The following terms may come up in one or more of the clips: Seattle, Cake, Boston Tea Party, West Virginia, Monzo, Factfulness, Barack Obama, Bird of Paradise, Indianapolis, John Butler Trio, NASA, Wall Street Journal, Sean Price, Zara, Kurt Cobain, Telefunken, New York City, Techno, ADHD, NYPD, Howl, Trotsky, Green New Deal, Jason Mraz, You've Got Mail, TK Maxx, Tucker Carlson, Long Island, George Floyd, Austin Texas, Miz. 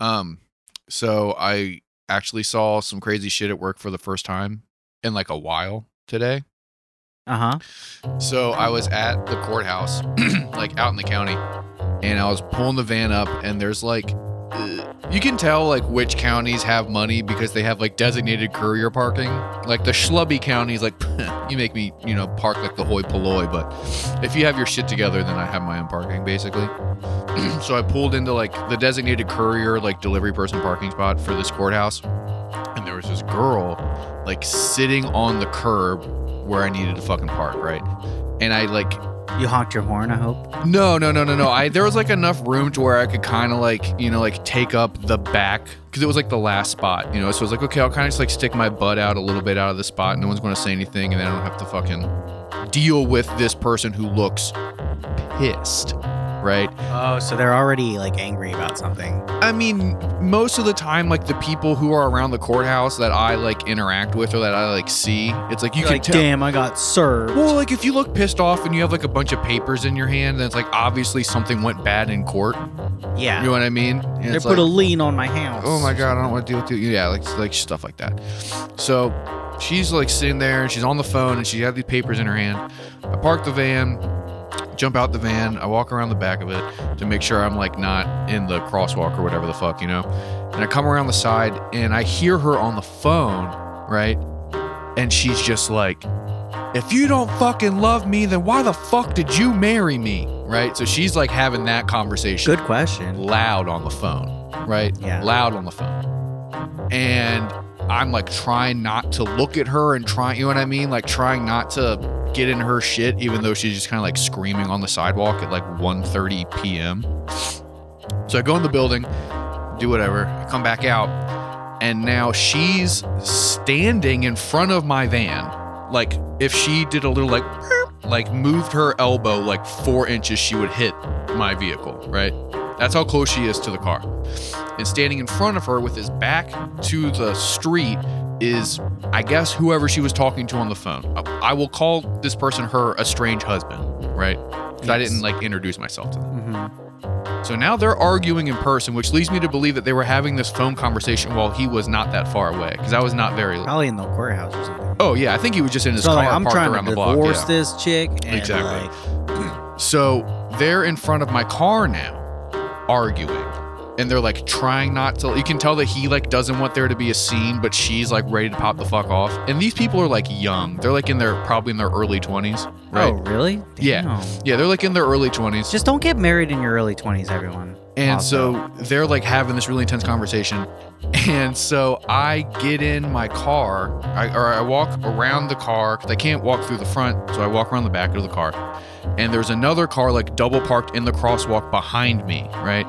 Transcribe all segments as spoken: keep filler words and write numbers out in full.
Um, so I actually saw some crazy shit at work for the first time in like a while today. Uh-huh. So I was at the courthouse, like out in the county, and I was pulling the van up, and there's like, you can tell like which counties have money because they have like designated courier parking. Like the schlubby counties, like you make me, you know, park like the hoi polloi. But if you have your shit together, then I have my own parking basically. So I pulled into like the designated courier, like delivery person parking spot for this courthouse. And there was this girl like sitting on the curb where I needed to fucking park. Right. And I like, you honked your horn, I hope? No, no, no, no, no. I there was like enough room to where I could kind of like, you know, like take up the back because it was like the last spot, you know. So I was like, okay, I'll kind of just like stick my butt out a little bit out of the spot. And no one's going to say anything, and then I don't have to fucking deal with this person who looks pissed, right? Oh, so they're already like angry about something. I mean, most of the time, like the people who are around the courthouse that I like interact with or that I like see, it's like you You're can like, tell. Damn, I got served. Well, like if you look pissed off and you have like a bunch of papers in your hand, then it's like obviously something went bad in court. Yeah, you know what I mean? And they it's put like, a lien on my house. Oh my god, I don't want to deal with you. Yeah, like like stuff like that. So she's like sitting there and she's on the phone and she had these papers in her hand. I parked the van. Jump out the van. I walk around the back of it to make sure I'm like not in the crosswalk or whatever the fuck, you know? And I come around the side and I hear her on the phone, right? And she's just like, if you don't fucking love me, then why the fuck did you marry me? Right? So she's like having that conversation. Good question. Loud on the phone, right? Yeah. Loud on the phone. And I'm like trying not to look at her and trying, you know what I mean? Like trying not to get in her shit, even though she's just kind of like screaming on the sidewalk at like one thirty p.m. So I go in the building, do whatever, I come back out, and now she's standing in front of my van. Like if she did a little like, like moved her elbow like four inches, she would hit my vehicle, right? That's how close she is to the car. And standing in front of her with his back to the street is, I guess, whoever she was talking to on the phone. I will call this person her estranged husband, right? Because yes. I didn't, like, introduce myself to them. Mm-hmm. So now they're arguing in person, which leads me to believe that they were having this phone conversation while he was not that far away. Because I was not very... Probably in the courthouse or something. Oh, yeah. I think he was just in his so, car like, I'm parked trying around to the block. Divorce yeah. this chick. And exactly. Like... So they're in front of my car now, arguing. And they're like trying not to, you can tell that he like doesn't want there to be a scene, but she's like ready to pop the fuck off. And these people are like young. They're like in their, probably in their early twenties. Right? Oh, really? Damn. Yeah. Yeah. They're like in their early twenties. Just don't get married in your early twenties, everyone. And also. So they're like having this really intense conversation. And so I get in my car I, or I walk around the car because I can't walk through the front. So I walk around the back of the car, and there's another car like double parked in the crosswalk behind me. Right.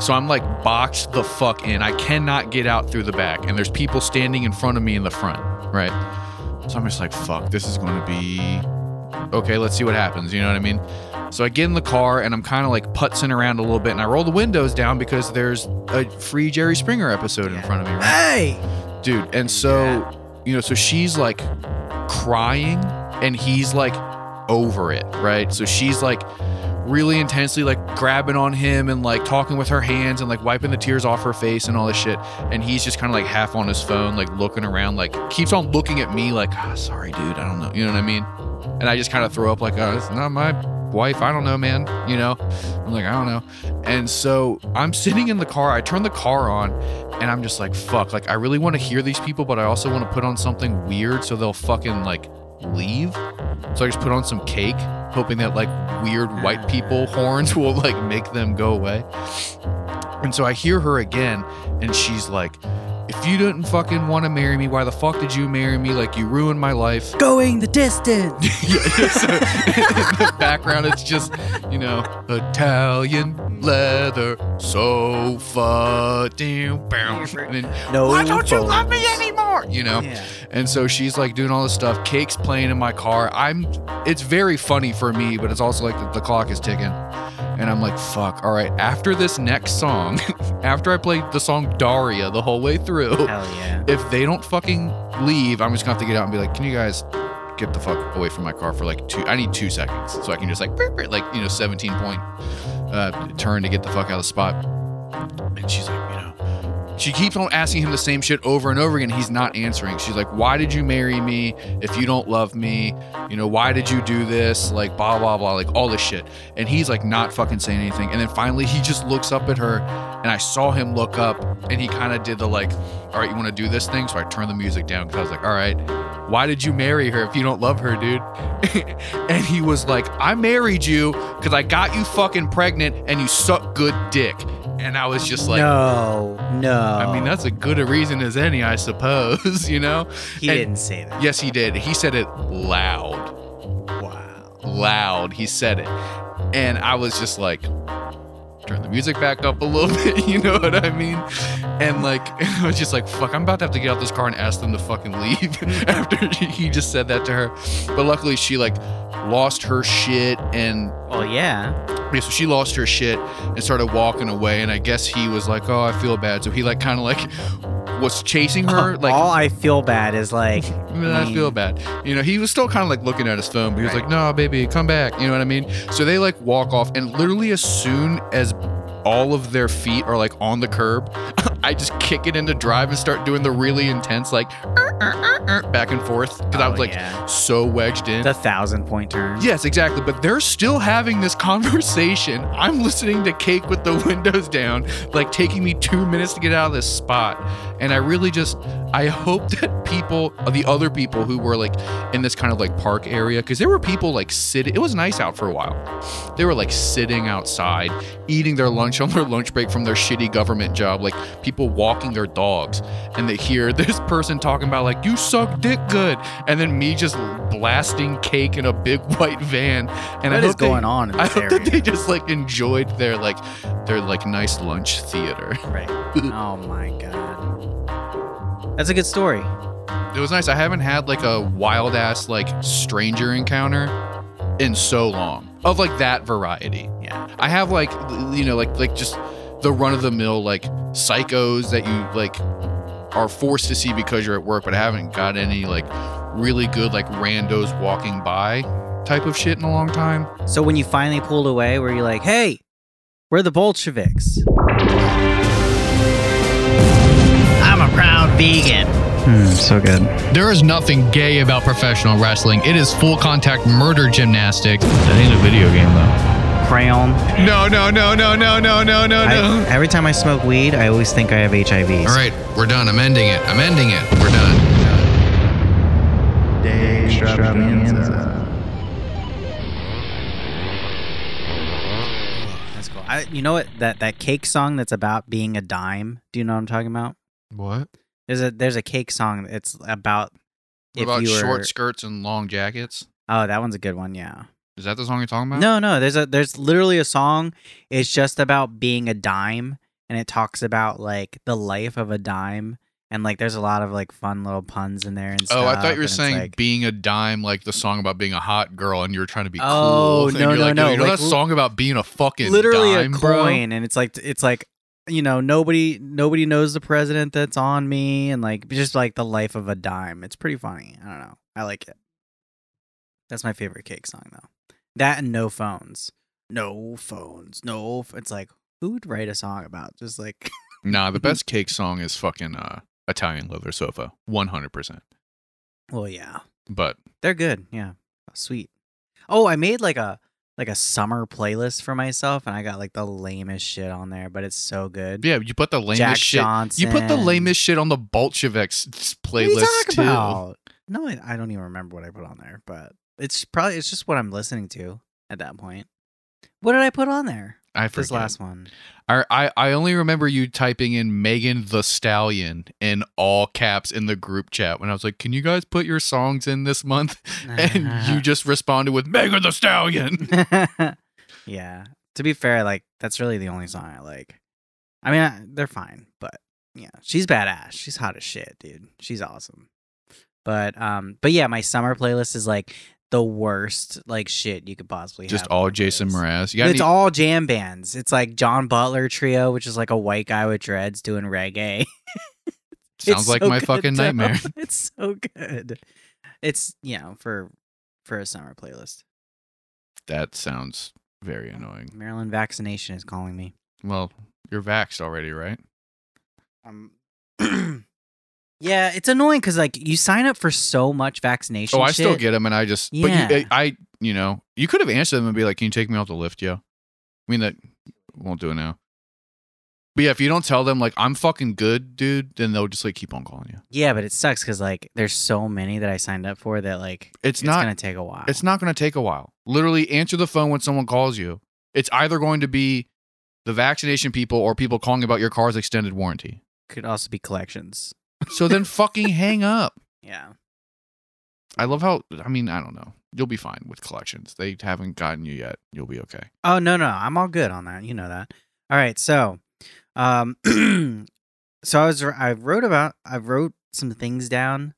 So I'm like boxed the fuck in. I cannot get out through the back. And there's people standing in front of me in the front, right? So I'm just like, fuck, this is going to be... Okay, let's see what happens. You know what I mean? So I get in the car and I'm kind of like putzing around a little bit. And I roll the windows down because there's a free Jerry Springer episode in front of me, right? Hey! Dude, and so, yeah. you know, so she's like crying and he's like over it, right? So she's like... really intensely like grabbing on him and like talking with her hands and like wiping the tears off her face and all this shit, and he's just kind of like half on his phone, like looking around, like keeps on looking at me like, ah, oh, sorry dude, I don't know, you know what I mean? And I just kind of throw up like, oh, it's not my wife, I don't know man, you know, I'm like, I don't know. And so I'm sitting in the car, I turn the car on, and I'm just like, fuck, like I really want to hear these people, but I also want to put on something weird so they'll fucking like leave. So I just put on some Cake, hoping that like weird white people horns will like make them go away. And so I hear her again, and she's like, if you didn't fucking want to marry me, why the fuck did you marry me? Like, you ruined my life. Going the distance. Yeah, so in the background, it's just, you know, Italian leather sofa. And then, no why don't you love me anymore? You know? Yeah. And so she's like doing all this stuff. Cake's playing in my car. I'm. It's very funny for me, but it's also like the, the clock is ticking. And I'm like, fuck, all right, after this next song, after I play the song Daria the whole way through, hell yeah. If they don't fucking leave, I'm just gonna have to get out and be like, can you guys get the fuck away from my car for like two, I need two seconds so I can just like, like, you know, seventeen point uh, turn to get the fuck out of the spot. And she's like, you know, She keeps on asking him the same shit over and over again. He's not answering. She's like, why did you marry me if you don't love me? You know, why did you do this? Like, blah, blah, blah, like all this shit. And he's like not fucking saying anything. And then finally he just looks up at her, and I saw him look up, and he kind of did the like, all right, you want to do this thing? So I turned the music down because I was like, all right, why did you marry her if you don't love her, dude? And he was like, I married you because I got you fucking pregnant and you suck good dick. And I was just like, no, no. I mean, that's as good a reason as any, I suppose, you know? He and didn't say that. Yes, he did. He said it loud. Wow. Loud. He said it. And I was just like, turn the music back up a little bit, you know what I mean? And like, I was just like, fuck, I'm about to have to get out this car and ask them to fucking leave after he just said that to her. But luckily she like lost her shit and... Oh, yeah. Yeah, so she lost her shit and started walking away, and I guess he was like, oh, I feel bad. So he like kind of like was chasing her. Like, all I feel bad is like... I, mean, I feel bad. You know, he was still kind of like looking at his phone, but he was right. like, no, baby, come back. You know what I mean? So they like walk off, and literally as soon as all of their feet are like on the curb, I just kick it into drive and start doing the really intense like er, er, er, er, back and forth because oh, I was like yeah. so wedged in. The thousand point turn. Yes, exactly. But they're still having this conversation. I'm listening to Cake with the windows down, like taking me two minutes to get out of this spot. And I really just, I hope that people, the other people who were like in this kind of like park area, because there were people like sitting, it was nice out for a while. They were like sitting outside, eating their lunch on their lunch break from their shitty government job. Like people walking their dogs, and they hear this person talking about like, you suck dick good. And then me just blasting Cake in a big white van. And what I is going they, on in this I hope area? That they just like enjoyed their like, their like nice lunch theater. Right. Oh my God. That's a good story. It was nice. I haven't had like a wild ass like stranger encounter in so long of like that variety. Yeah. I have like, you know, like like just the run of the mill like psychos that you like are forced to see because you're at work, but I haven't got any like really good like randos walking by type of shit in a long time. So when you finally pulled away, were you like, hey, we're the Bolsheviks? I'm a proud vegan. Mm, so good. There is nothing gay about professional wrestling. It is full contact murder gymnastics. That ain't a video game though. Crayon. No, no, no, no, no, no, no, no, no. Every time I smoke weed, I always think I have H I V. All right, we're done. I'm ending it. I'm ending it. We're done. Day extravaganza. That's cool. I, you know what? That that Cake song that's about being a dime. Do you know what I'm talking about? What? There's a there's a Cake song. It's about what if about you were... short skirts and long jackets. Oh, that one's a good one. Yeah. Is that the song you're talking about? No, no. There's a there's literally a song. It's just about being a dime, and it talks about like the life of a dime, and like there's a lot of like fun little puns in there and stuff. Oh, I thought you were saying like, being a dime, like the song about being a hot girl, and you were trying to be oh, cool. Oh no, and you're no, like, no. You know like, that song about being a fucking literally dime, a coin, bro? And it's like it's like. You know, nobody nobody knows the president that's on me, and like just like the life of a dime. It's pretty funny. I don't know. I like it. That's my favorite Cake song though. That and no phones, no phones, no. F- it's like who would write a song about just like? Nah, the best Cake song is fucking uh, Italian Leather Sofa, one hundred percent. Well, yeah, but they're good. Yeah, sweet. Oh, I made like a. like a summer playlist for myself, and I got like the lamest shit on there, but it's so good. Yeah, you put the lamest Jack shit. Johnson. You put the lamest shit on the Bolsheviks playlist what are you too. About? No, I don't even remember what I put on there, but it's probably it's just what I'm listening to at that point. What did I put on there? I forgot. This last one. I, I I only remember you typing in Megan Thee Stallion in all caps in the group chat when I was like, can you guys put your songs in this month? And you just responded with Megan Thee Stallion. Yeah. To be fair, like that's really the only song I like. I mean, I, they're fine, but yeah, she's badass. She's hot as shit, dude. She's awesome. But um, but yeah, my summer playlist is like the worst like shit you could possibly just have. Just all Jason Mraz. You got it's any- all jam bands. It's like John Butler Trio, which is like a white guy with dreads doing reggae. Sounds it's like so my fucking though. Nightmare. It's so good. It's, you know, for for a summer playlist. That sounds very annoying. Maryland vaccination is calling me. Well, you're vaxxed already, right? Um, yeah, it's annoying because like you sign up for so much vaccination. Oh, I shit. still get them, and I just yeah. But you, I you know you could have answered them and be like, "Can you take me off the lift, yo?" I mean that won't do it now. But yeah, if you don't tell them like I'm fucking good, dude, then they'll just like keep on calling you. Yeah, but it sucks because like there's so many that I signed up for that like it's, it's not gonna take a while. It's not gonna take a while. Literally, answer the phone when someone calls you. It's either going to be the vaccination people or people calling about your car's extended warranty. Could also be collections. So then fucking hang up. Yeah. I love how, I mean, I don't know. You'll be fine with collections. They haven't gotten you yet. You'll be okay. Oh, no, no. I'm all good on that. You know that. All right. So, um, so I was, I wrote about, I wrote some things down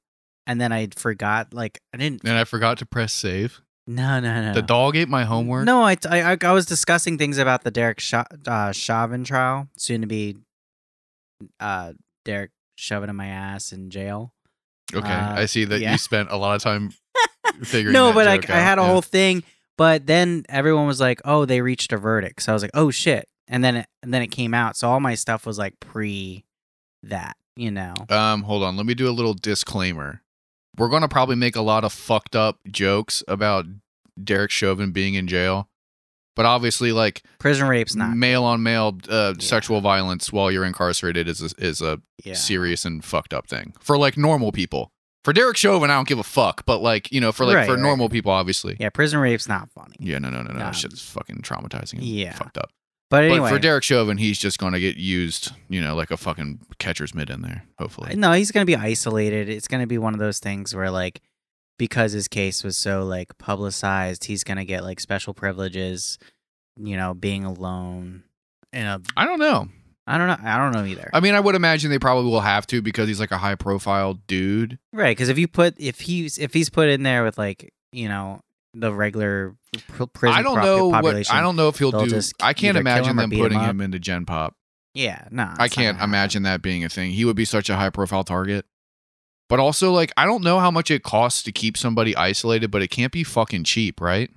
and then I forgot, like, I didn't. And I forgot to press save. No, no, no. The dog ate my homework? No, I, I, I was discussing things about the Derek Cha- uh, Chauvin trial, soon to be uh, Derek Chauvin in my ass in jail. Okay, uh, I see that yeah. you spent a lot of time figuring no, that but joke like, out. No, but I had a yeah. whole thing, but then everyone was like, oh, they reached a verdict. So I was like, oh, shit. And then it, and then it came out. So all my stuff was like pre that, you know. Um, hold on. Let me do a little disclaimer. We're going to probably make a lot of fucked up jokes about Derek Chauvin being in jail. But obviously, like... prison rape's not... male on male uh, yeah. sexual violence while you're incarcerated is a, is a yeah. serious and fucked up thing. For, like, normal people. For Derek Chauvin, I don't give a fuck. But, like, you know, for like right, for right. normal people, obviously. Yeah, prison rape's not funny. Yeah, no, no, no, no. Um, shit's fucking traumatizing and yeah. fucked up. But anyway... But for Derek Chauvin, he's just going to get used, you know, like a fucking catcher's mitt in there, hopefully. No, he's going to be isolated. It's going to be one of those things where, like, because his case was so, like, publicized, he's going to get, like, special privileges, you know, being alone. In a, I don't know. I don't know. I don't know either. I mean, I would imagine they probably will have to because he's, like, a high-profile dude. Right, because if you put... If he's, if he's put in there with, like, you know... the regular prison I don't prop- know population. What, I don't know if he'll do... I can't imagine them putting him, him into Gen Pop. Yeah, no. Nah, I can't imagine that being a thing. He would be such a high-profile target. But also, like, I don't know how much it costs to keep somebody isolated, but it can't be fucking cheap, right?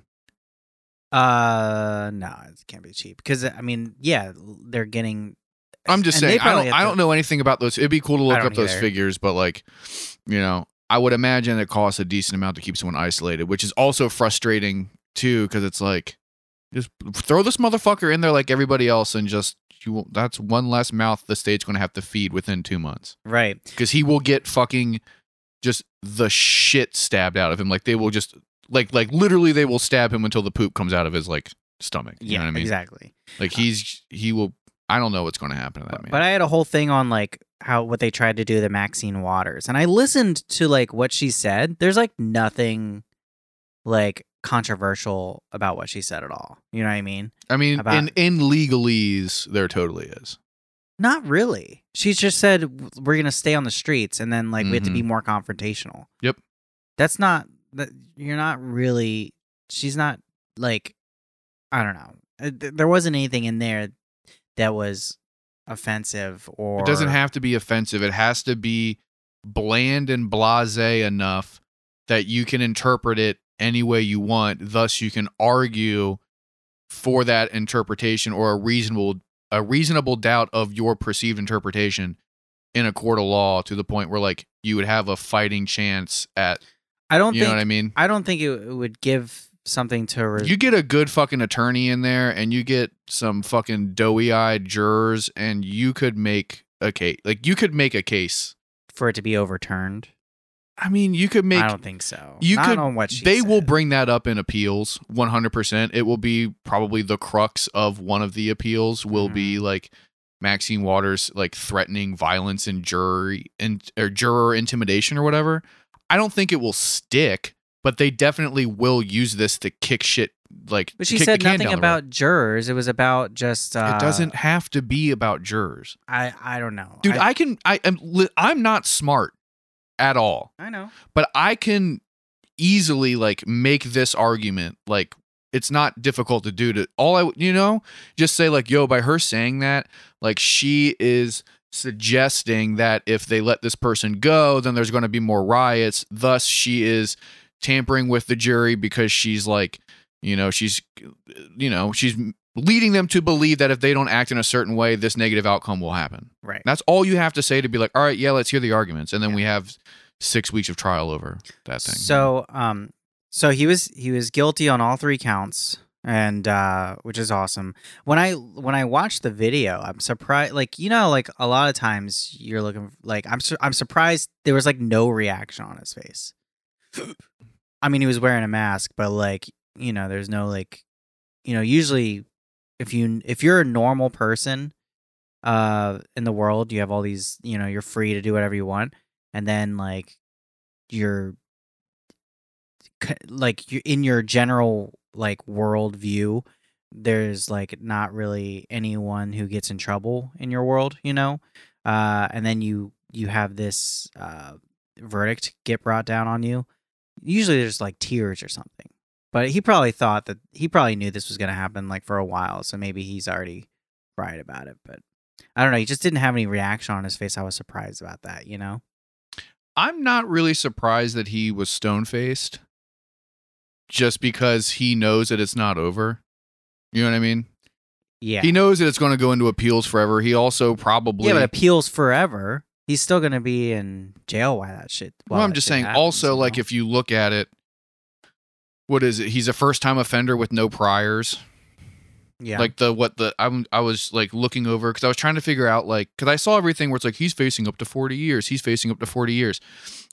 Uh, no, it can't be cheap. Because, I mean, yeah, they're getting... I'm just saying, I don't, I don't know anything about those. It'd be cool to look up those figures, but, like, you know... I would imagine it costs a decent amount to keep someone isolated, which is also frustrating too, because it's like, just throw this motherfucker in there like everybody else, and just you. That's one less mouth the state's going to have to feed within two months, right? Because he will get fucking just the shit stabbed out of him. Like they will just like like literally they will stab him until the poop comes out of his like stomach. You yeah, know what I mean? Exactly. Like he's he will. I don't know what's going to happen to that man. But I had a whole thing on like. How what they tried to do to Maxine Waters. And I listened to like what she said. There's like nothing like controversial about what she said at all. You know what I mean? I mean, about, in, in legalese, there totally is. Not really. She just said, we're going to stay on the streets. And then like, mm-hmm. we have to be more confrontational. Yep. That's not that you're not really, she's not like, I don't know. There wasn't anything in there that was offensive or it doesn't have to be offensive. It has to be bland and blasé enough that you can interpret it any way you want. Thus, you can argue for that interpretation or a reasonable a reasonable doubt of your perceived interpretation in a court of law to the point where like you would have a fighting chance at. I don't. You think, know what I mean? I don't think it would give. Something to re- you get a good fucking attorney in there and you get some fucking doughy-eyed jurors and you could make a case like you could make a case for it to be overturned. I mean, you could make I don't think so. You Not could on what she they said. Will bring that up in appeals one hundred percent. It will be probably the crux of one of the appeals will mm-hmm. be like Maxine Waters like threatening violence and jury and or juror intimidation or whatever. I don't think it will stick. But they definitely will use this to kick shit, like. But she said nothing about jurors. It was about just. Uh, it doesn't have to be about jurors. I, I don't know, dude. I, I can. I am. I'm not smart at all. I know. But I can easily like make this argument. Like it's not difficult to do. To all I you know just say like yo by her saying that like she is. Suggesting that if they let this person go, then there's going to be more riots. Thus, she is tampering with the jury because she's like, you know, she's, you know, she's leading them to believe that if they don't act in a certain way, this negative outcome will happen. Right. That's all you have to say to be like, all right, yeah, let's hear the arguments. And then yeah. we have six weeks of trial over that thing. So, um, so he was he was guilty on all three counts, and uh, which is awesome. When I when I watched the video, I'm surprised. Like you know, like a lot of times you're looking like I'm su- I'm surprised there was like no reaction on his face. I mean, he was wearing a mask, but like you know, there's no like you know. Usually, if you if you're a normal person, uh, in the world, you have all these you know, you're free to do whatever you want. And then, like, you're, like, you're in your general, like, worldview, there's, like, not really anyone who gets in trouble in your world, you know? Uh, and then you you have this uh, verdict get brought down on you. Usually there's, like, tears or something. But he probably thought that, he probably knew this was going to happen, like, for a while. So maybe he's already right about it. But I don't know. He just didn't have any reaction on his face. I was surprised about that, you know? I'm not really surprised that he was stone-faced just because he knows that it's not over. You know what I mean? Yeah. He knows that it's going to go into appeals forever. He also probably... Yeah, but appeals forever. He's still going to be in jail while that shit... Well, I'm just saying, happens, also, you know? Like, if you look at it, what is it? He's a first-time offender with no priors. Yeah. Like, the what the... I'm, I was, like, looking over... Because I was trying to figure out, like... Because I saw everything where it's like, he's facing up to forty years. He's facing up to forty years.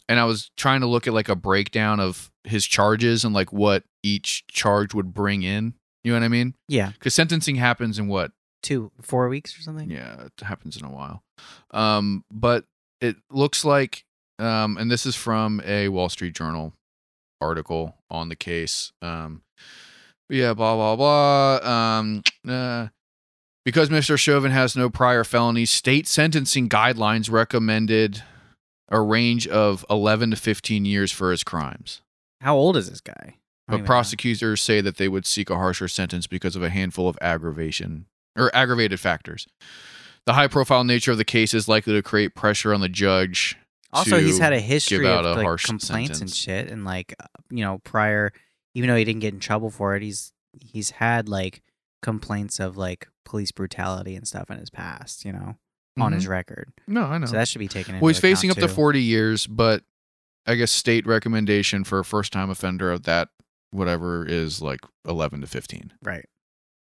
And I was trying to look at, like, a breakdown of his charges and, like, what each charge would bring in. You know what I mean? Yeah. Because sentencing happens in what? Two, four weeks or something? Yeah, it happens in a while. Um, but it looks like... Um, and this is from a Wall Street Journal article on the case. Um... Yeah, blah, blah, blah. Um, uh, because Mister Chauvin has no prior felonies, state sentencing guidelines recommended a range of eleven to fifteen years for his crimes. How old is this guy? But prosecutors know. say that they would seek a harsher sentence because of a handful of aggravation or aggravated factors. The high-profile nature of the case is likely to create pressure on the judge. Also, he's had a history of a like, complaints sentence. and shit and, like, you know, prior... Even though he didn't get in trouble for it, he's he's had like complaints of like police brutality and stuff in his past, you know, mm-hmm. on his record. No, I know. So that should be taken into Well, he's account facing up too. to forty years, but I guess state recommendation for a first-time offender of that whatever is like eleven to fifteen. Right.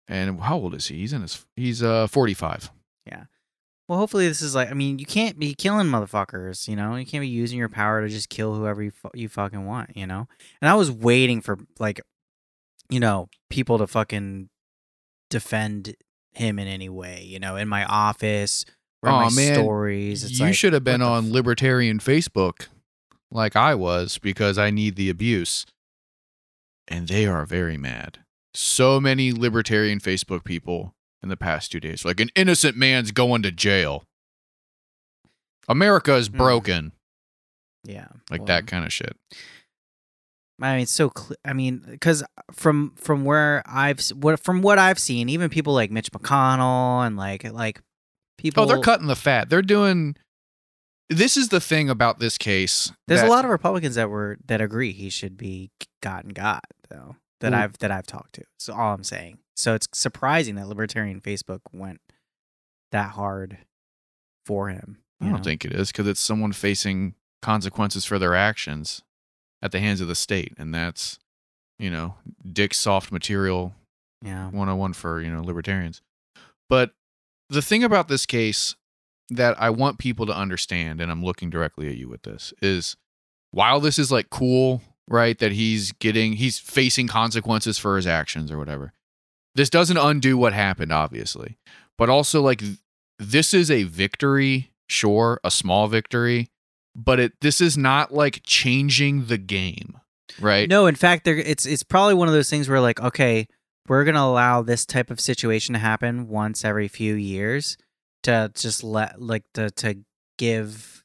And how old is he? He's in his he's uh forty-five. Yeah. Well, hopefully this is like I mean, you can't be killing motherfuckers, you know? You can't be using your power to just kill whoever you, fu- you fucking want, you know? And I was waiting for like you know, people to fucking defend him in any way, you know, in my office, or oh, in my man. stories. It's you like, should have been on f- libertarian Facebook like I was because I need the abuse. And they are very mad. So many libertarian Facebook people in the past two days. Like, an innocent man's going to jail. America is broken. Yeah. Like, well, that kind of shit. I mean, it's so... Cl- I mean, because from from where I've... what From what I've seen, even people like Mitch McConnell and, like, like people... Oh, they're cutting the fat. They're doing... This is the thing about this case. There's that, a lot of Republicans that were that agree he should be gotten got, though, that ooh. I've that I've talked to. That's all I'm saying. So it's surprising that libertarian Facebook went that hard for him. I don't know? think it is because it's someone facing consequences for their actions at the hands of the state. And that's, you know, dick soft material yeah. one oh one for, you know, libertarians. But the thing about this case that I want people to understand, and I'm looking directly at you with this, is while this is like cool, right, that he's getting, he's facing consequences for his actions or whatever. This doesn't undo what happened, obviously. But also, like, this is a victory, sure, a small victory, but it this is not, like, changing the game, right? No, in fact, there it's it's probably one of those things where, like, okay, we're going to allow this type of situation to happen once every few years to just let, like, to, to give...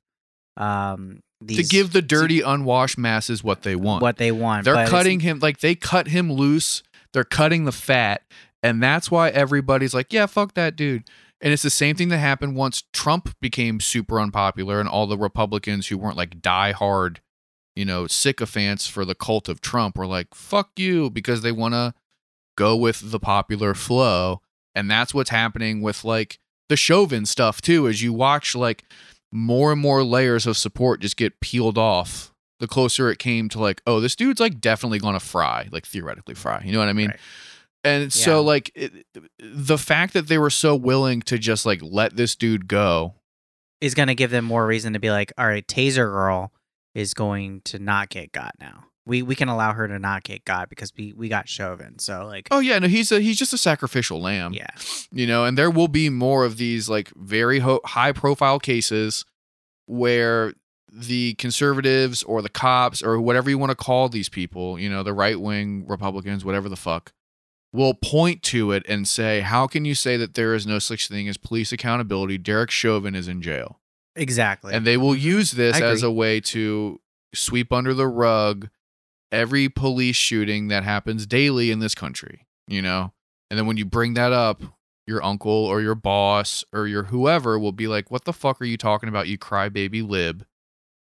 um. These, to give the dirty, to, unwashed masses what they want. What they want. They're cutting him, like, they cut him loose... They're cutting the fat, and that's why everybody's like, yeah, fuck that dude. And it's the same thing that happened once Trump became super unpopular and all the Republicans who weren't like diehard, you know, sycophants for the cult of Trump were like, fuck you, because they want to go with the popular flow And that's what's happening with like the Chauvin stuff too, as you watch like more and more layers of support just get peeled off the closer it came to like, oh, this dude's like definitely going to fry, like theoretically fry. You know what I mean? Right. And yeah. so like it, the fact that they were so willing to just like let this dude go is going to give them more reason to be like, all right, Taser Girl is going to not get got now. We we can allow her to not get got because we, we got Chauvin. So like, oh yeah, no, he's a, he's just a sacrificial lamb. Yeah, you know, and there will be more of these like very ho- high profile cases where the conservatives or the cops or whatever you want to call these people, you know, the right wing Republicans, whatever the fuck, will point to it and say, how can you say that there is no such thing as police accountability? Derek Chauvin is in jail. Exactly. And they will use this as a way to sweep under the rug every police shooting that happens daily in this country, you know? And then when you bring that up, your uncle or your boss or your whoever will be like, what the fuck are you talking about? You crybaby lib.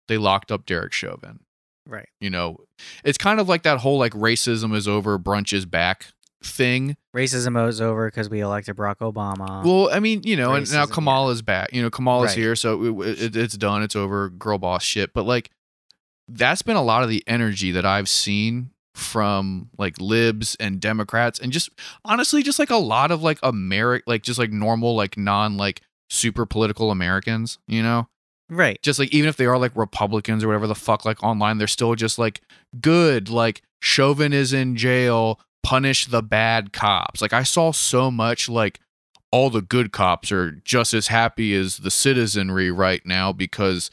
They locked up Derek Chauvin. Right. You know, it's kind of like that whole like racism is over, brunch is back thing. Racism is over because we elected Barack Obama. Well, I mean, you know, racism, and now Kamala's yeah. back. You know, Kamala's right. here, so it, it, it's done. It's over. Girl boss shit. But like, that's been a lot of the energy that I've seen from like libs and Democrats and just honestly just like a lot of like Ameri- like just like normal like non like super political Americans, you know? Right. Just like even if they are like Republicans or whatever the fuck like online, they're still just like good, like Chauvin is in jail, punish the bad cops. Like I saw so much like all the good cops are just as happy as the citizenry right now because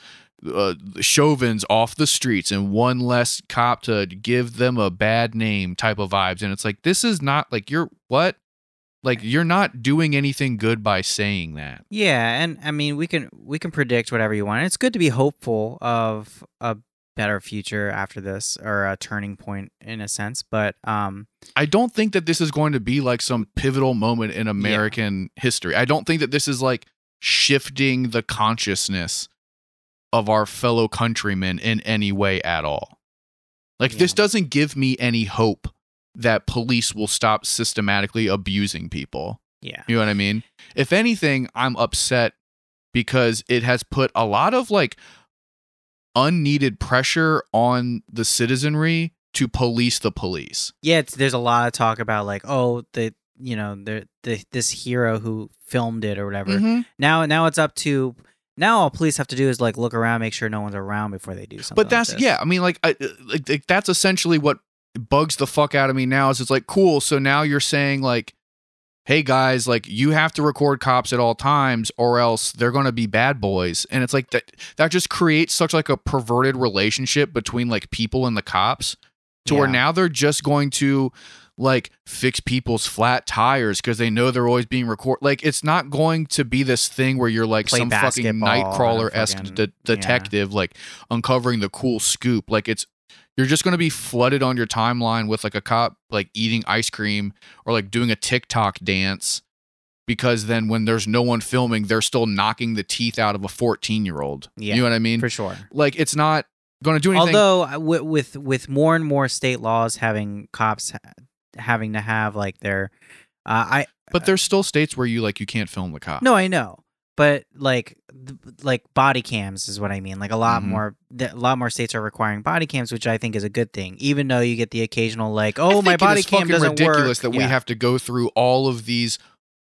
Uh, Chauvin's off the streets and one less cop to give them a bad name type of vibes. And it's like, this is not like you're what? Like you're not doing anything good by saying that. Yeah. And I mean, we can, we can predict whatever you want. It's good to be hopeful of a better future after this or a turning point in a sense. But um, I don't think that this is going to be like some pivotal moment in American yeah. history. I don't think that this is like shifting the consciousness of our fellow countrymen in any way at all. Like yeah. this doesn't give me any hope that police will stop systematically abusing people. Yeah. You know what I mean? If anything, I'm upset because it has put a lot of like unneeded pressure on the citizenry to police the police. Yeah. It's, there's a lot of talk about like, oh, the, you know, the, the this hero who filmed it or whatever. Mm-hmm. Now, now it's up to, Now all police have to do is like look around, make sure no one's around before they do something. But that's like yeah, I mean like, I, like that's essentially what bugs the fuck out of me now is it's like cool. So now you're saying like, hey guys, like you have to record cops at all times or else they're gonna be bad boys. And it's like that that just creates such like a perverted relationship between like people and the cops to yeah. where now they're just going to like fix people's flat tires because they know they're always being recorded. Like it's not going to be this thing where you're like Play some fucking Nightcrawler-esque fucking, de- detective yeah. like uncovering the cool scoop. Like it's you're just going to be flooded on your timeline with like a cop like eating ice cream or like doing a TikTok dance because then when there's no one filming, they're still knocking the teeth out of a fourteen year old. Yeah, you know what I mean? For sure. Like it's not going to do anything. Although with, with with more and more state laws having cops ha- having to have like their uh I but there's still states where you like you can't film the cop. No, I know, but like th- like body cams is what I mean. Like a lot mm-hmm. more th- a lot more states are requiring body cams, which I think is a good thing, even though you get the occasional like, oh, my body cam doesn't work. It's ridiculous that yeah. we have to go through all of these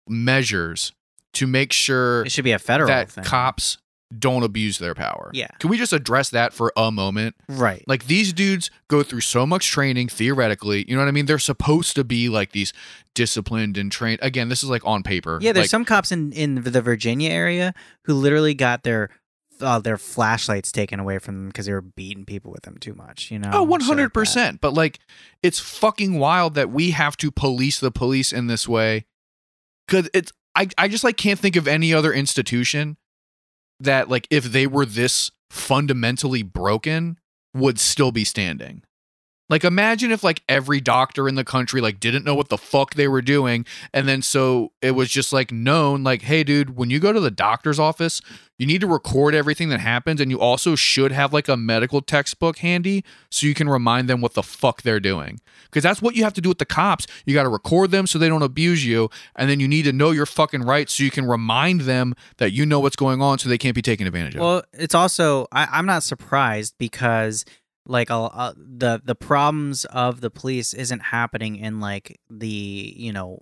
measures to make sure it should be a federal that thing. Cops don't abuse their power. Yeah. Can we just address that for a moment? Right. Like these dudes go through so much training theoretically, you know what I mean? They're supposed to be like these disciplined and trained. Again, this is like on paper. Yeah. There's like, some cops in, in the Virginia area who literally got their, uh, their flashlights taken away from them because they were beating people with them too much, you know? Oh, one hundred percent. Like but like, it's fucking wild that we have to police the police in this way. Cause it's, I, I just like can't think of any other institution that like if they were this fundamentally broken would still be standing. Like, imagine if like every doctor in the country like didn't know what the fuck they were doing, and then so it was just like known, like, hey dude, when you go to the doctor's office, you need to record everything that happens, and you also should have like a medical textbook handy so you can remind them what the fuck they're doing. Because that's what you have to do with the cops. You got to record them so they don't abuse you, and then you need to know your fucking rights so you can remind them that you know what's going on so they can't be taken advantage of. Well, it's also, I, I'm not surprised because... Like uh, the the problems of the police isn't happening in like the, you know,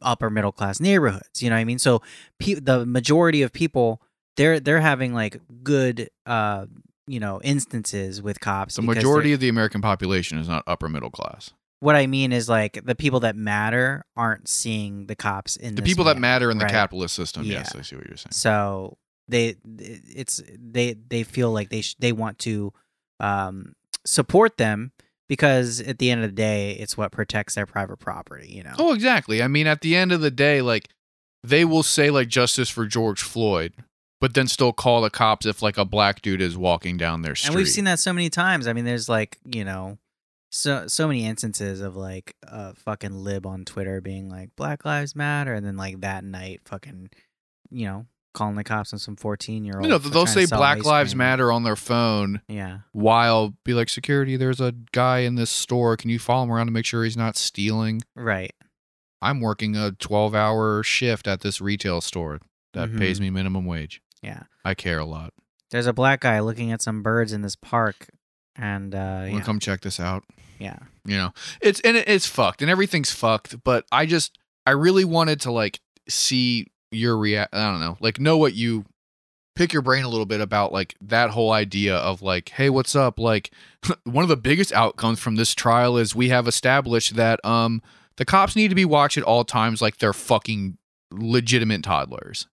upper middle class neighborhoods. You know what I mean? So pe- the majority of people, they're they're having like good, uh, you know, instances with cops. The majority of the American population is not upper middle class. What I mean is like the people that matter aren't seeing the cops in the this people manner, that matter in right? the capitalist system. Yeah. Yes, I see what you're saying. So they it's they they feel like they sh- they want to. Um, support them because at the end of the day, it's what protects their private property, you know? Oh, exactly. I mean, at the end of the day, like they will say like justice for George Floyd, but then still call the cops if like a black dude is walking down their street. And we've seen that so many times. I mean, there's like, you know, so, so many instances of like a uh, fucking lib on Twitter being like Black Lives Matter. And then like that night fucking, you know, calling the cops on some fourteen year old. You know, they'll say Black Lives Matter on their phone. Yeah. While be like, security, there's a guy in this store. Can you follow him around to make sure he's not stealing? Right. I'm working a twelve hour shift at this retail store that mm-hmm. pays me minimum wage. Yeah. I care a lot. There's a black guy looking at some birds in this park. And uh, yeah. Well, come check this out. Yeah. You know, it's, and it's fucked and everything's fucked. But I just, I really wanted to like see. Your react, I don't know, like know what you pick your brain a little bit about like that whole idea of like, hey, what's up? Like one of the biggest outcomes from this trial is we have established that um the cops need to be watched at all times like they're fucking legitimate toddlers.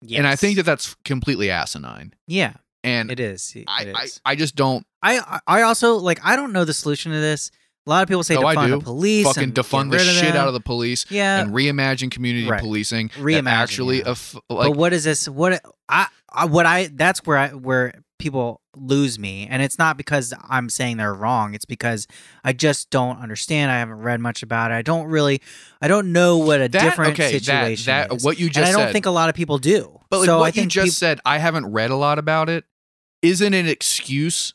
Yes. And I think that that's completely asinine. Yeah, and it is. It I, is. I I just don't. I I also like I don't know the solution to this. A lot of people say no, defund the police. Fucking defund the shit out of the police. Yeah. And reimagine community right. policing. Reimagine. Actually, yeah. aff- like, but what is this? What I, I what I that's where I, where people lose me, and it's not because I'm saying they're wrong. It's because I just don't understand. I haven't read much about it. I don't really. I don't know what a that, different okay, situation that, that, is. What you just and I don't said. think a lot of people do. But like, so what I you think just peop- said, I haven't read a lot about it. Isn't an excuse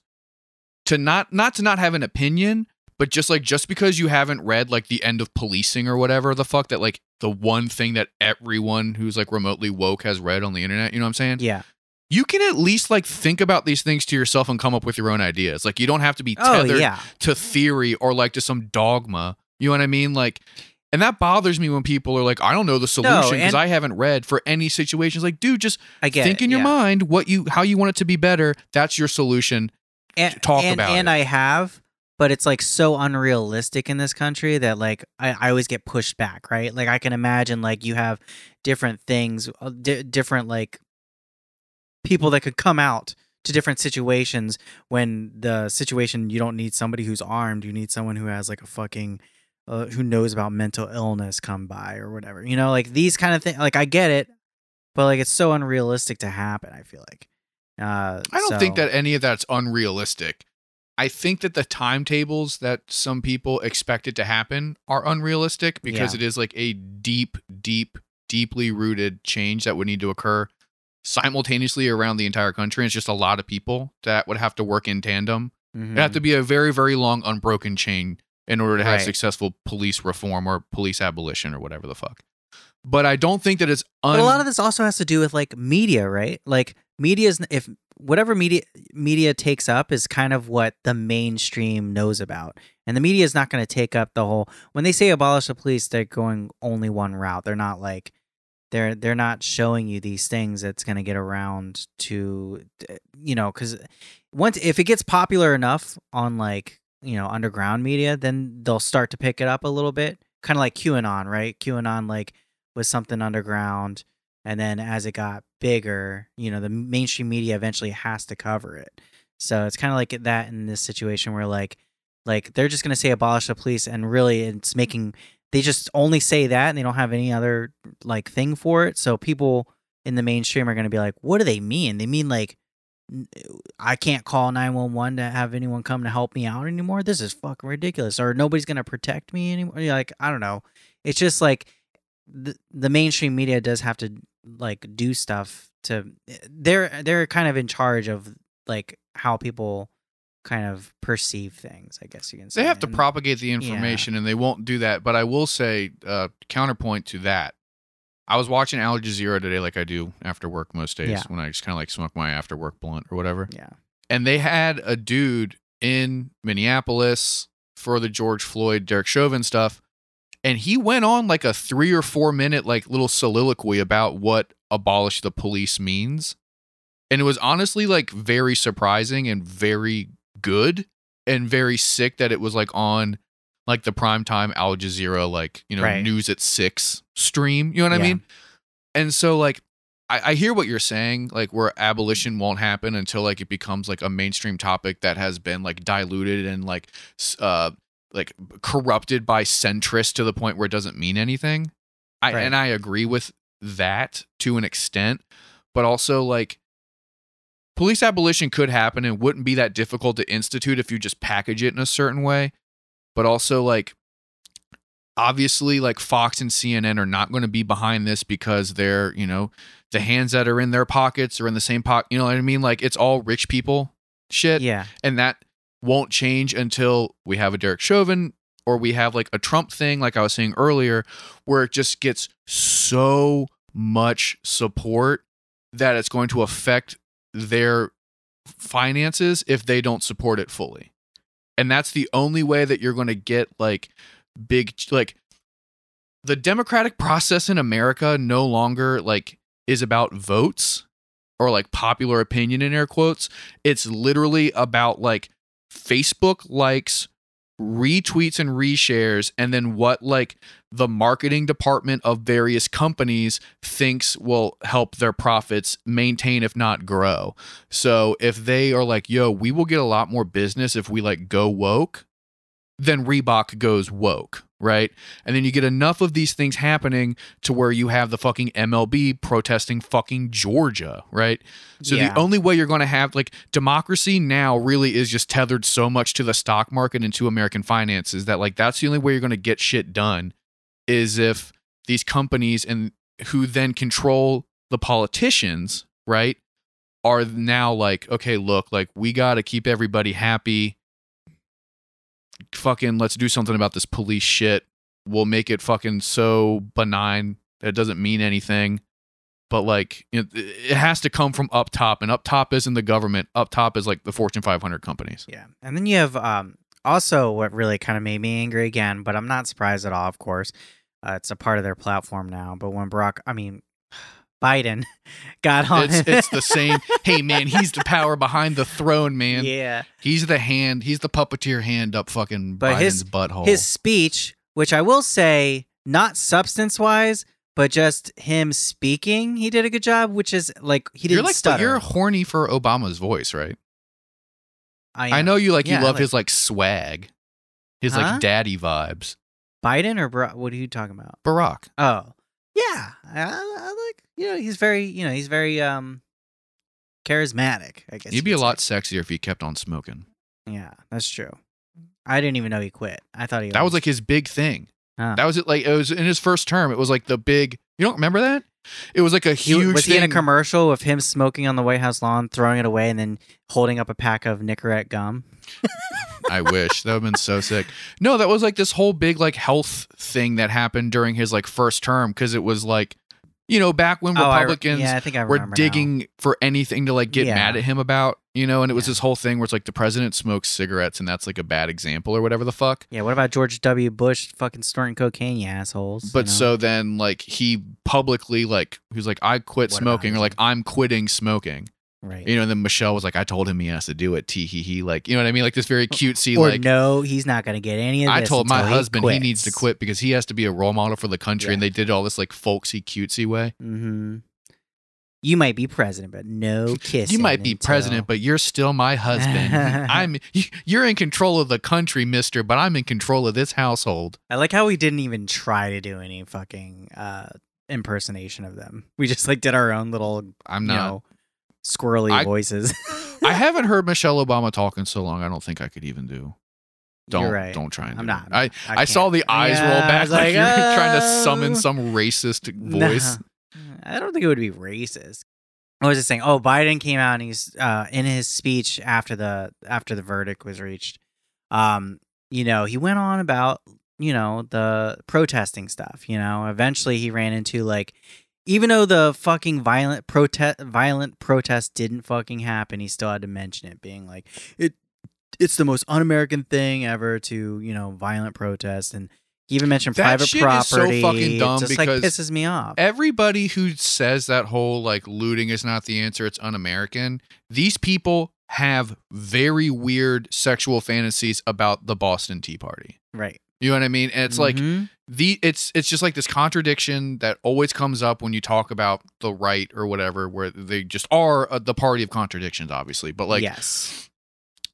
to not not to not have an opinion. But just like just because you haven't read like The End of Policing or whatever the fuck that like the one thing that everyone who's like remotely woke has read on the internet, you know what I'm saying? Yeah. You can at least like think about these things to yourself and come up with your own ideas. Like you don't have to be tethered oh, yeah. to theory or like to some dogma. You know what I mean? Like, and that bothers me when people are like, I don't know the solution because no, I haven't read for any situations. Like, dude, just think it, in your yeah. mind what you how you want it to be better. That's your solution. And, Talk and, about and it. And I have. But it's like so unrealistic in this country that like I, I always get pushed back, right? Like I can imagine like you have different things, d- different like people that could come out to different situations when the situation, you don't need somebody who's armed. You need someone who has like a fucking, uh, who knows about mental illness come by or whatever. You know, like these kind of things, like I get it, but like it's so unrealistic to happen, I feel like. Uh, I don't so. think that any of that's unrealistic. I think that the timetables that some people expect it to happen are unrealistic because yeah. it is like a deep, deep, deeply rooted change that would need to occur simultaneously around the entire country. It's just a lot of people that would have to work in tandem. Mm-hmm. It'd have to be a very, very long, unbroken chain in order to have right. successful police reform or police abolition or whatever the fuck. But I don't think that it's... Un- but a lot of this also has to do with like media, right? Like media is... if. Whatever media media takes up is kind of what the mainstream knows about. And the media is not going to take up the whole... When they say abolish the police, they're going only one route. They're not like... They're they're not showing you these things that's going to get around to... You know, because once if it gets popular enough on like, you know, underground media, then they'll start to pick it up a little bit. Kind of like QAnon, right? QAnon like was something underground. And then as it got bigger, you know, the mainstream media eventually has to cover it. So it's kind of like that in this situation where like, like they're just going to say abolish the police, and really it's making, they just only say that and they don't have any other like thing for it. So people in the mainstream are going to be like, what do they mean? They mean like I can't call nine one one to have anyone come to help me out anymore. This is fucking ridiculous. Or nobody's going to protect me anymore. Like, I don't know. It's just like the, the mainstream media does have to like do stuff to, they're, they're kind of in charge of like how people kind of perceive things, I guess you can say. They have to and, propagate the information, yeah. and they won't do that. But I will say uh counterpoint to that. I was watching Al Jazeera today, like I do after work most days, yeah. when I just kind of like smoke my after work blunt or whatever. Yeah. And they had a dude in Minneapolis for the George Floyd, Derek Chauvin stuff. And he went on like a three or four minute, like little soliloquy about what abolish the police means. And it was honestly like very surprising and very good and very sick that it was like on like the primetime Al Jazeera, like, you know, right. news at six stream, you know what yeah. I mean? And so like, I, I hear what you're saying, like where abolition won't happen until like it becomes like a mainstream topic that has been like diluted and like, uh, like corrupted by centrists to the point where it doesn't mean anything. I, right. And I agree with that to an extent, but also like, police abolition could happen and wouldn't be that difficult to institute if you just package it in a certain way. But also, like, obviously, like, Fox and C N N are not going to be behind this because they're, you know, the hands that are in their pockets are in the same pocket. You know what I mean? Like, it's all rich people shit. Yeah. And that won't change until we have a Derek Chauvin or we have, like, a Trump thing, like I was saying earlier, where it just gets so much support that it's going to affect their finances if they don't support it fully. And that's the only way that you're going to get like big, like the democratic process in America no longer like is about votes or like popular opinion in air quotes. It's literally about like Facebook likes, retweets and reshares, and then what like the marketing department of various companies thinks will help their profits maintain, if not grow. So if they are like, yo, we will get a lot more business if we like go woke, then Reebok goes woke, right? And then you get enough of these things happening to where you have the fucking M L B protesting fucking Georgia, right? So yeah. the only way you're going to have like democracy now really is just tethered so much to the stock market and to American finances that like that's the only way you're going to get shit done is if these companies and who then control the politicians, right, are now like, okay, look, like we got to keep everybody happy. Fucking let's do something about this police shit. We'll make it fucking so benign that it doesn't mean anything. But like, you know, it has to come from up top, and up top isn't the government. Up top is like the Fortune five hundred companies. Yeah. And then you have um also what really kind of made me angry again, but I'm not surprised at all, of course. Uh, it's a part of their platform now. But when Barack, I mean, Biden got on. It's, it's the same. Hey, man, he's the power behind the throne, man. Yeah. He's the hand. He's the puppeteer hand up fucking but Biden's his, butthole. His speech, which I will say, not substance-wise, but just him speaking, he did a good job, which is like, he didn't you're like, stutter. You're horny for Obama's voice, right? I am. I know you like, yeah, you love like, his like swag. His huh? like daddy vibes. Biden or Barack? What are you talking about? Barack. Oh. Yeah, I, I like, you know, he's very, you know, he's very um, charismatic, I guess. He'd be a lot sexier if he kept on smoking. Yeah, that's true. I didn't even know he quit. I thought he That was like his big thing. Huh. That was it. Like, it was in his first term. It was like the big, you don't remember that? It was like a huge thing. Was he in a commercial with him smoking on the White House lawn, throwing it away, and then holding up a pack of Nicorette gum? I wish. That would have been so sick. No, that was like this whole big like health thing that happened during his like first term, because it was like, you know, back when oh, Republicans I, yeah, I think I were digging now. For anything to like get yeah. mad at him about, you know, and it was yeah. this whole thing where it's like the president smokes cigarettes and that's like a bad example or whatever the fuck. Yeah, what about George W. Bush fucking snorting cocaine, you assholes? But you know? So then like he publicly like, he was like, I quit what smoking or like, I'm quitting smoking. Right. You know, and then Michelle was like, I told him he has to do it. Tee hee hee. Like, you know what I mean? Like this very cutesy, or like, no, he's not going to get any of this. I told my husband he, he needs to quit because he has to be a role model for the country. Yeah. And they did all this like folksy, cutesy way. Mm-hmm. You might be president, but no kissing. You might be until... president, but you're still my husband. I'm. You're in control of the country, mister, but I'm in control of this household. I like how we didn't even try to do any fucking uh, impersonation of them. We just like did our own little, I'm not. You know, squirrely I, voices. I haven't heard Michelle Obama talk in so long. I don't think I could even do. Don't right. don't try and do I'm not. It. I, I, I saw the eyes yeah, roll back like, like you're uh, trying to summon some racist voice. No, I don't think it would be racist. What was it saying? Oh, Biden came out and he's uh, in his speech after the after the verdict was reached. Um, you know, he went on about, you know, the protesting stuff. You know, eventually he ran into like, even though the fucking violent protest violent protest didn't fucking happen, he still had to mention it, being like it. It's the most un-American thing ever to, you know, violent protest. And he even mentioned that private shit property. Is so fucking dumb. It just like pisses me off. Everybody who says that whole like looting is not the answer, it's un-American. These people have very weird sexual fantasies about the Boston Tea Party. Right. You know what I mean? And it's mm-hmm. like the it's it's just like this contradiction that always comes up when you talk about the right or whatever, where they just are uh, the party of contradictions, obviously. But like yes.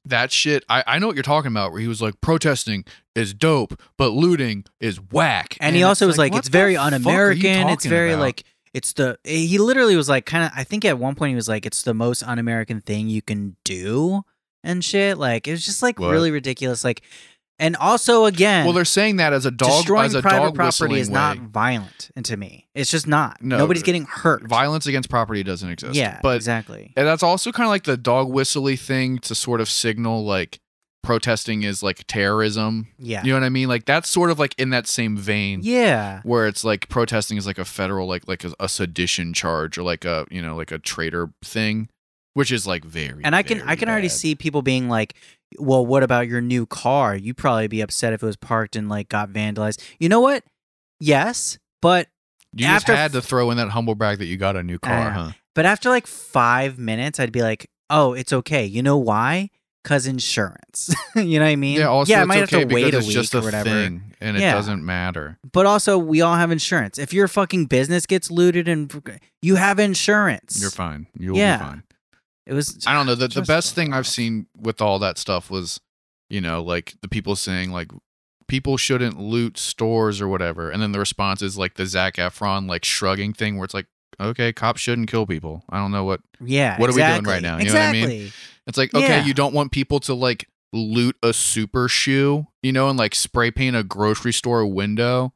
That shit, I, I know what you're talking about, where he was like, protesting is dope, but looting is whack. And, and he also was like, like it's very un-American. It's very about? Like, it's the, he literally was like, kind of, I think at one point he was like, it's the most un-American thing you can do and shit. Like, it was just like what? Really ridiculous. Like, and also again, well, they're saying that as a dog, destroying as a private dog property is way. Not violent, and to me, it's just not. No, nobody's getting hurt. Violence against property doesn't exist. Yeah, but, exactly. And that's also kind of like the dog whistly thing to sort of signal like protesting is like terrorism. Yeah, you know what I mean. Like that's sort of like in that same vein. Yeah, where it's like protesting is like a federal like like a, a sedition charge or like a you know like a traitor thing, which is like very. And I can I can bad. Already see people being like. Well, what about your new car? You'd probably be upset if it was parked and like got vandalized. You know what? Yes, but you after just had to throw in that humble brag that you got a new car, uh, huh? But after like five minutes, I'd be like, "Oh, it's okay." You know why? Because insurance. You know what I mean? Yeah, also yeah, I might okay have to wait a week just a or whatever, thing and it yeah. doesn't matter. But also, we all have insurance. If your fucking business gets looted and you have insurance, you're fine. You'll yeah. be fine. It was, I don't know. The, the best thing I've seen with all that stuff was, you know, like the people saying like people shouldn't loot stores or whatever. And then the response is like the Zac Efron like shrugging thing where it's like, okay, cops shouldn't kill people. I don't know what. Yeah. What exactly. are we doing right now? You exactly. know what I mean? It's like, okay, yeah. you don't want people to like loot a super shoe, you know, and like spray paint a grocery store window.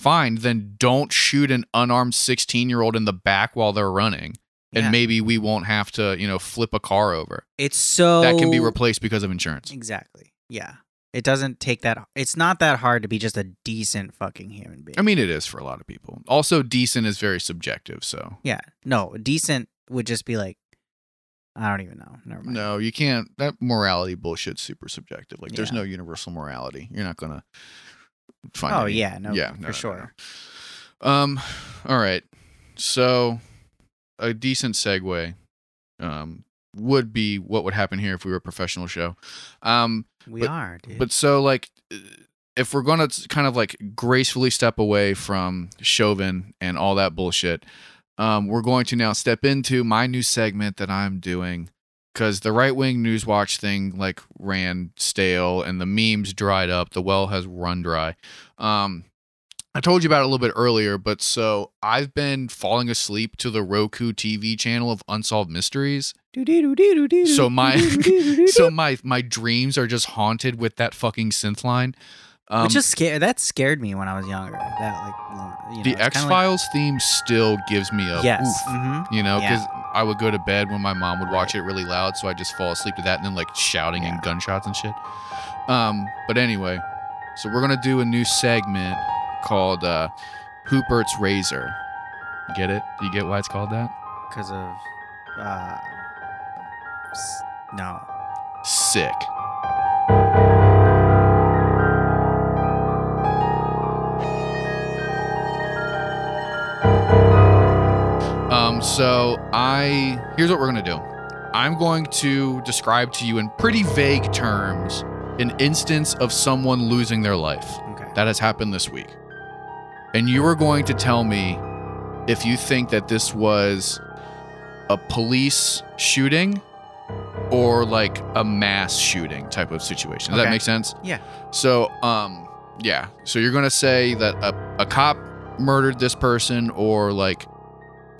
Fine. Then don't shoot an unarmed sixteen year old in the back while they're running. And yeah. maybe we won't have to, you know, flip a car over. It's so... That can be replaced because of insurance. Exactly. Yeah. It doesn't take that... It's not that hard to be just a decent fucking human being. I mean, it is for a lot of people. Also, decent is very subjective, so... Yeah. No, decent would just be like... I don't even know. Never mind. No, you can't... That morality bullshit's super subjective. Like, yeah. there's no universal morality. You're not going to find Oh, any. yeah. No, yeah, no, for no, sure. No, no. Um, all right. So... A decent segue um, would be what would happen here if we were a professional show. Um, we but, are, dude. But so, like, if we're going to kind of, like, gracefully step away from Chauvin and all that bullshit, um, we're going to now step into my new segment that I'm doing because the right-wing Newswatch thing, like, ran stale and the memes dried up. The well has run dry. Um I told you about it a little bit earlier, but so I've been falling asleep to the Roku T V channel of Unsolved Mysteries. So my so my my dreams are just haunted with that fucking synth line. Um, Which is scary. That scared me when I was younger. That like you know, the X-Files like, theme still gives me a yes, oof, mm-hmm. you know, because yeah. I would go to bed when my mom would watch it really loud, so I just fall asleep to that and then like shouting yeah. and gunshots and shit. Um, but anyway, so we're gonna do a new segment. Called uh, Hoopert's Razor. Get it? Do you get why it's called that? Because of uh, s- no. Sick. Um. So I here's what we're gonna do. I'm going to describe to you in pretty vague terms an instance of someone losing their life. Okay. That has happened this week. And you are going to tell me if you think that this was a police shooting or like a mass shooting type of situation. Does okay. that make sense? Yeah. So, um, yeah. So you're going to say that a, a cop murdered this person or like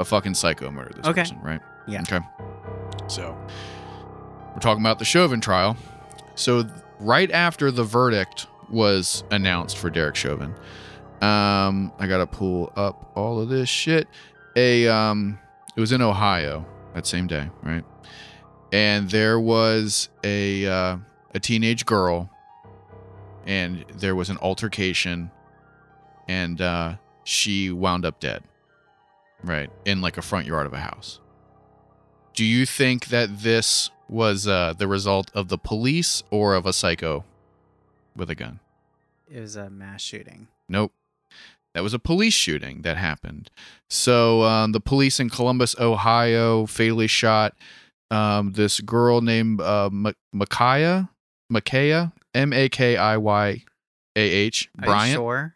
a fucking psycho murdered this okay. person, right? Yeah. Okay. So We're talking about the Chauvin trial. So right after the verdict was announced for Derek Chauvin, um, I got to pull up all of this shit. A, um, it was in Ohio that same day, right? And there was a uh, a teenage girl, and there was an altercation, and uh, she wound up dead, right, in like a front yard of a house. Do you think that this was uh, the result of the police or of a psycho with a gun? It was a mass shooting. Nope. That was a police shooting that happened. So um, the police in Columbus, Ohio, fatally shot um, this girl named uh, Makaya, Makaya, M A K I Y A H, Bryant. Are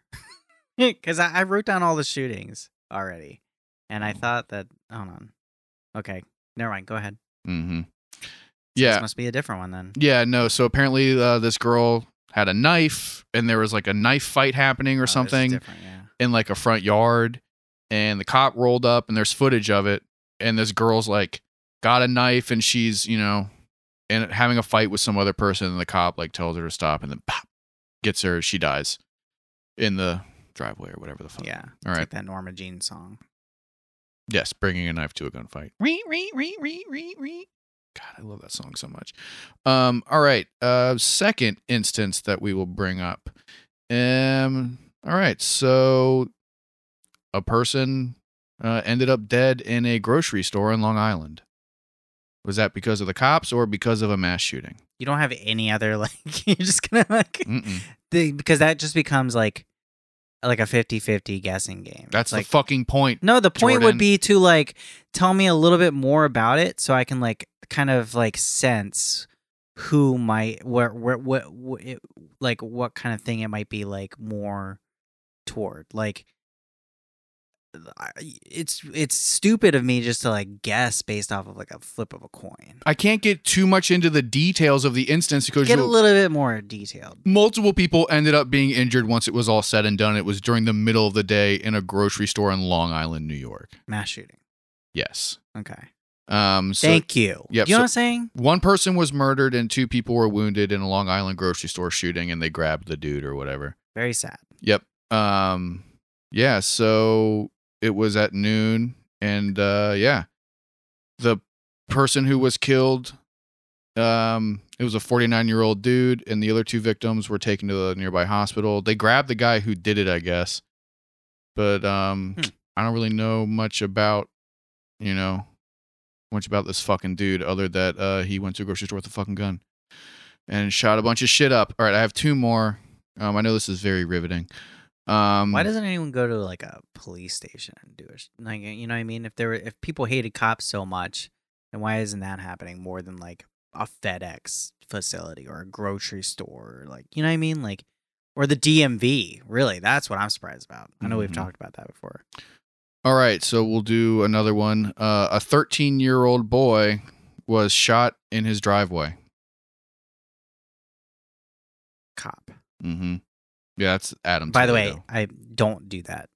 you sure? Because I, I wrote down all the shootings already, and I thought that, hold on. Okay, never mind. Go ahead. Mm-hmm. Yeah. This must be a different one then. Yeah, no. So apparently uh, this girl had a knife, and there was like a knife fight happening or oh, something. This is different, yeah. In like a front yard, and the cop rolled up, and there's footage of it, and this girl's like got a knife, and she's, you know, and having a fight with some other person, and the cop like tells her to stop, and then pop, gets her, she dies in the driveway or whatever the fuck. Yeah. All right. Like that Norma Jean song. Yes, bringing a knife to a gunfight. Ree ree ree ree ree ree. God, I love that song so much. Um all right, uh second instance that we will bring up. Um All right, so a person uh, ended up dead in a grocery store in Long Island. Was that because of the cops or because of a mass shooting? You don't have any other, like, you're just going to, like, the, because that just becomes, like, like a fifty-fifty guessing game. That's like, the fucking point. No, the point Jordan. would be to, like, tell me a little bit more about it so I can, like, kind of, like, sense who might, where, where, what, what, it, like, what kind of thing it might be, like, more toward. Like, it's it's stupid of me just to like guess based off of like a flip of a coin. I can't get too much into the details of the instance because get a little bit more detailed. Multiple people ended up being injured once it was all said and done. It was during the middle of the day in a grocery store in Long Island, New York. Mass shooting. Yes. Okay. Um, so, Thank you. Yep, you know so what I'm saying? One person was murdered and two people were wounded in a Long Island grocery store shooting, and they grabbed the dude or whatever. Very sad. Yep. Um, yeah, so it was at noon, and uh, yeah, the person who was killed, um, it was a forty-nine-year-old dude, and the other two victims were taken to the nearby hospital. They grabbed the guy who did it, I guess, but um, hmm. I don't really know much about, you know, much about this fucking dude other than uh, he went to a grocery store with a fucking gun and shot a bunch of shit up. All right, I have two more. Um, I know this is very riveting. Um, Why doesn't anyone go to like a police station and do it? Like, you know what I mean? If there were, if people hated cops so much, then why isn't that happening more than like a FedEx facility or a grocery store? Like, you know what I mean? Like, or the D M V, really. That's what I'm surprised about. I know mm-hmm. we've talked about that before. All right. So we'll do another one. Uh, a thirteen year old boy was shot in his driveway. Cop. Mm-hmm. Yeah, that's Adam. By the way, I don't do that.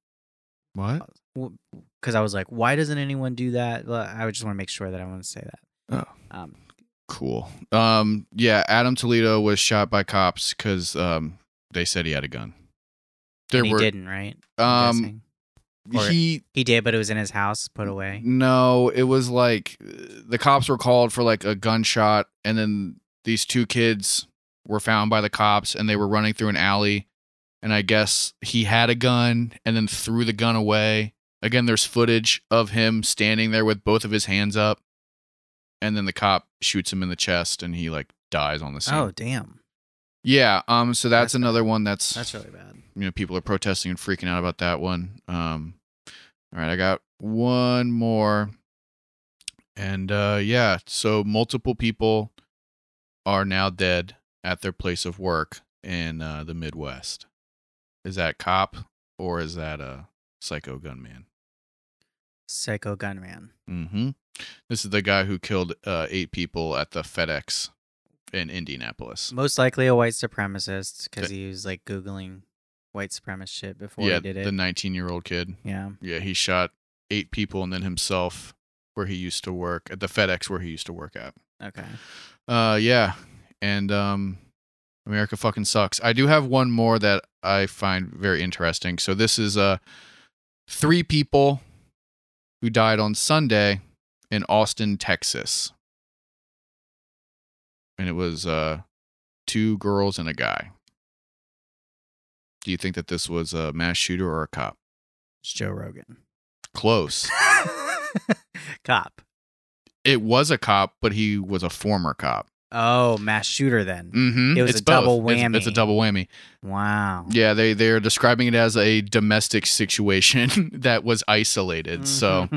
What? Because I was like, why doesn't anyone do that? I just want to make sure that I want to say that. Oh, um, cool. Um, yeah, Adam Toledo was shot by cops because um, they said he had a gun. There he were, didn't, right? Um, he he did, but it was in his house, put away. No, it was like the cops were called for like a gunshot, and then these two kids were found by the cops, and they were running through an alley. And I guess he had a gun and then threw the gun away. Again, there's footage of him standing there with both of his hands up. And then the cop shoots him in the chest and he like dies on the scene. Oh, damn. Yeah. Um. So that's, that's another bad. one that's... That's really bad. You know, people are protesting and freaking out about that one. Um. All right. I got one more. And uh, yeah. So multiple people are now dead at their place of work in uh, the Midwest. Is that cop or is that a psycho gunman? Psycho gunman. Mm-hmm. This is the guy who killed uh, eight people at the FedEx in Indianapolis. Most likely a white supremacist because he was like Googling white supremacist shit before yeah, he did it. Yeah, the nineteen-year-old kid. Yeah. Yeah, he shot eight people and then himself where he used to work, at the FedEx where he used to work at. Okay. Uh, yeah. And um, America fucking sucks. I do have one more that I find very interesting. So this is uh, three people who died on Sunday in Austin, Texas. And it was uh, two girls and a guy. Do you think that this was a mass shooter or a cop? It's Joe Rogan. Close. Cop. It was a cop, but he was a former cop. Oh, mass shooter then. Mm-hmm. It was it's a both. double whammy. It's, it's a double whammy. Wow. Yeah, they, they're describing it as a domestic situation that was isolated. So,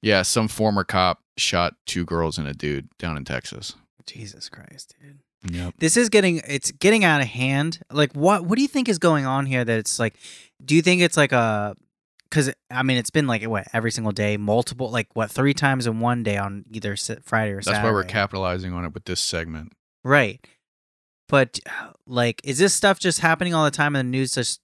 yeah, some former cop shot two girls and a dude down in Texas. Jesus Christ, dude. Yep. This is getting it's getting out of hand. Like, what what do you think is going on here? That it's like, do you think it's like a, because I mean, it's been like what every single day, multiple like what three times in one day on either Friday or That's Saturday. That's why we're capitalizing on it with this segment, right? But like, is this stuff just happening all the time, and the news just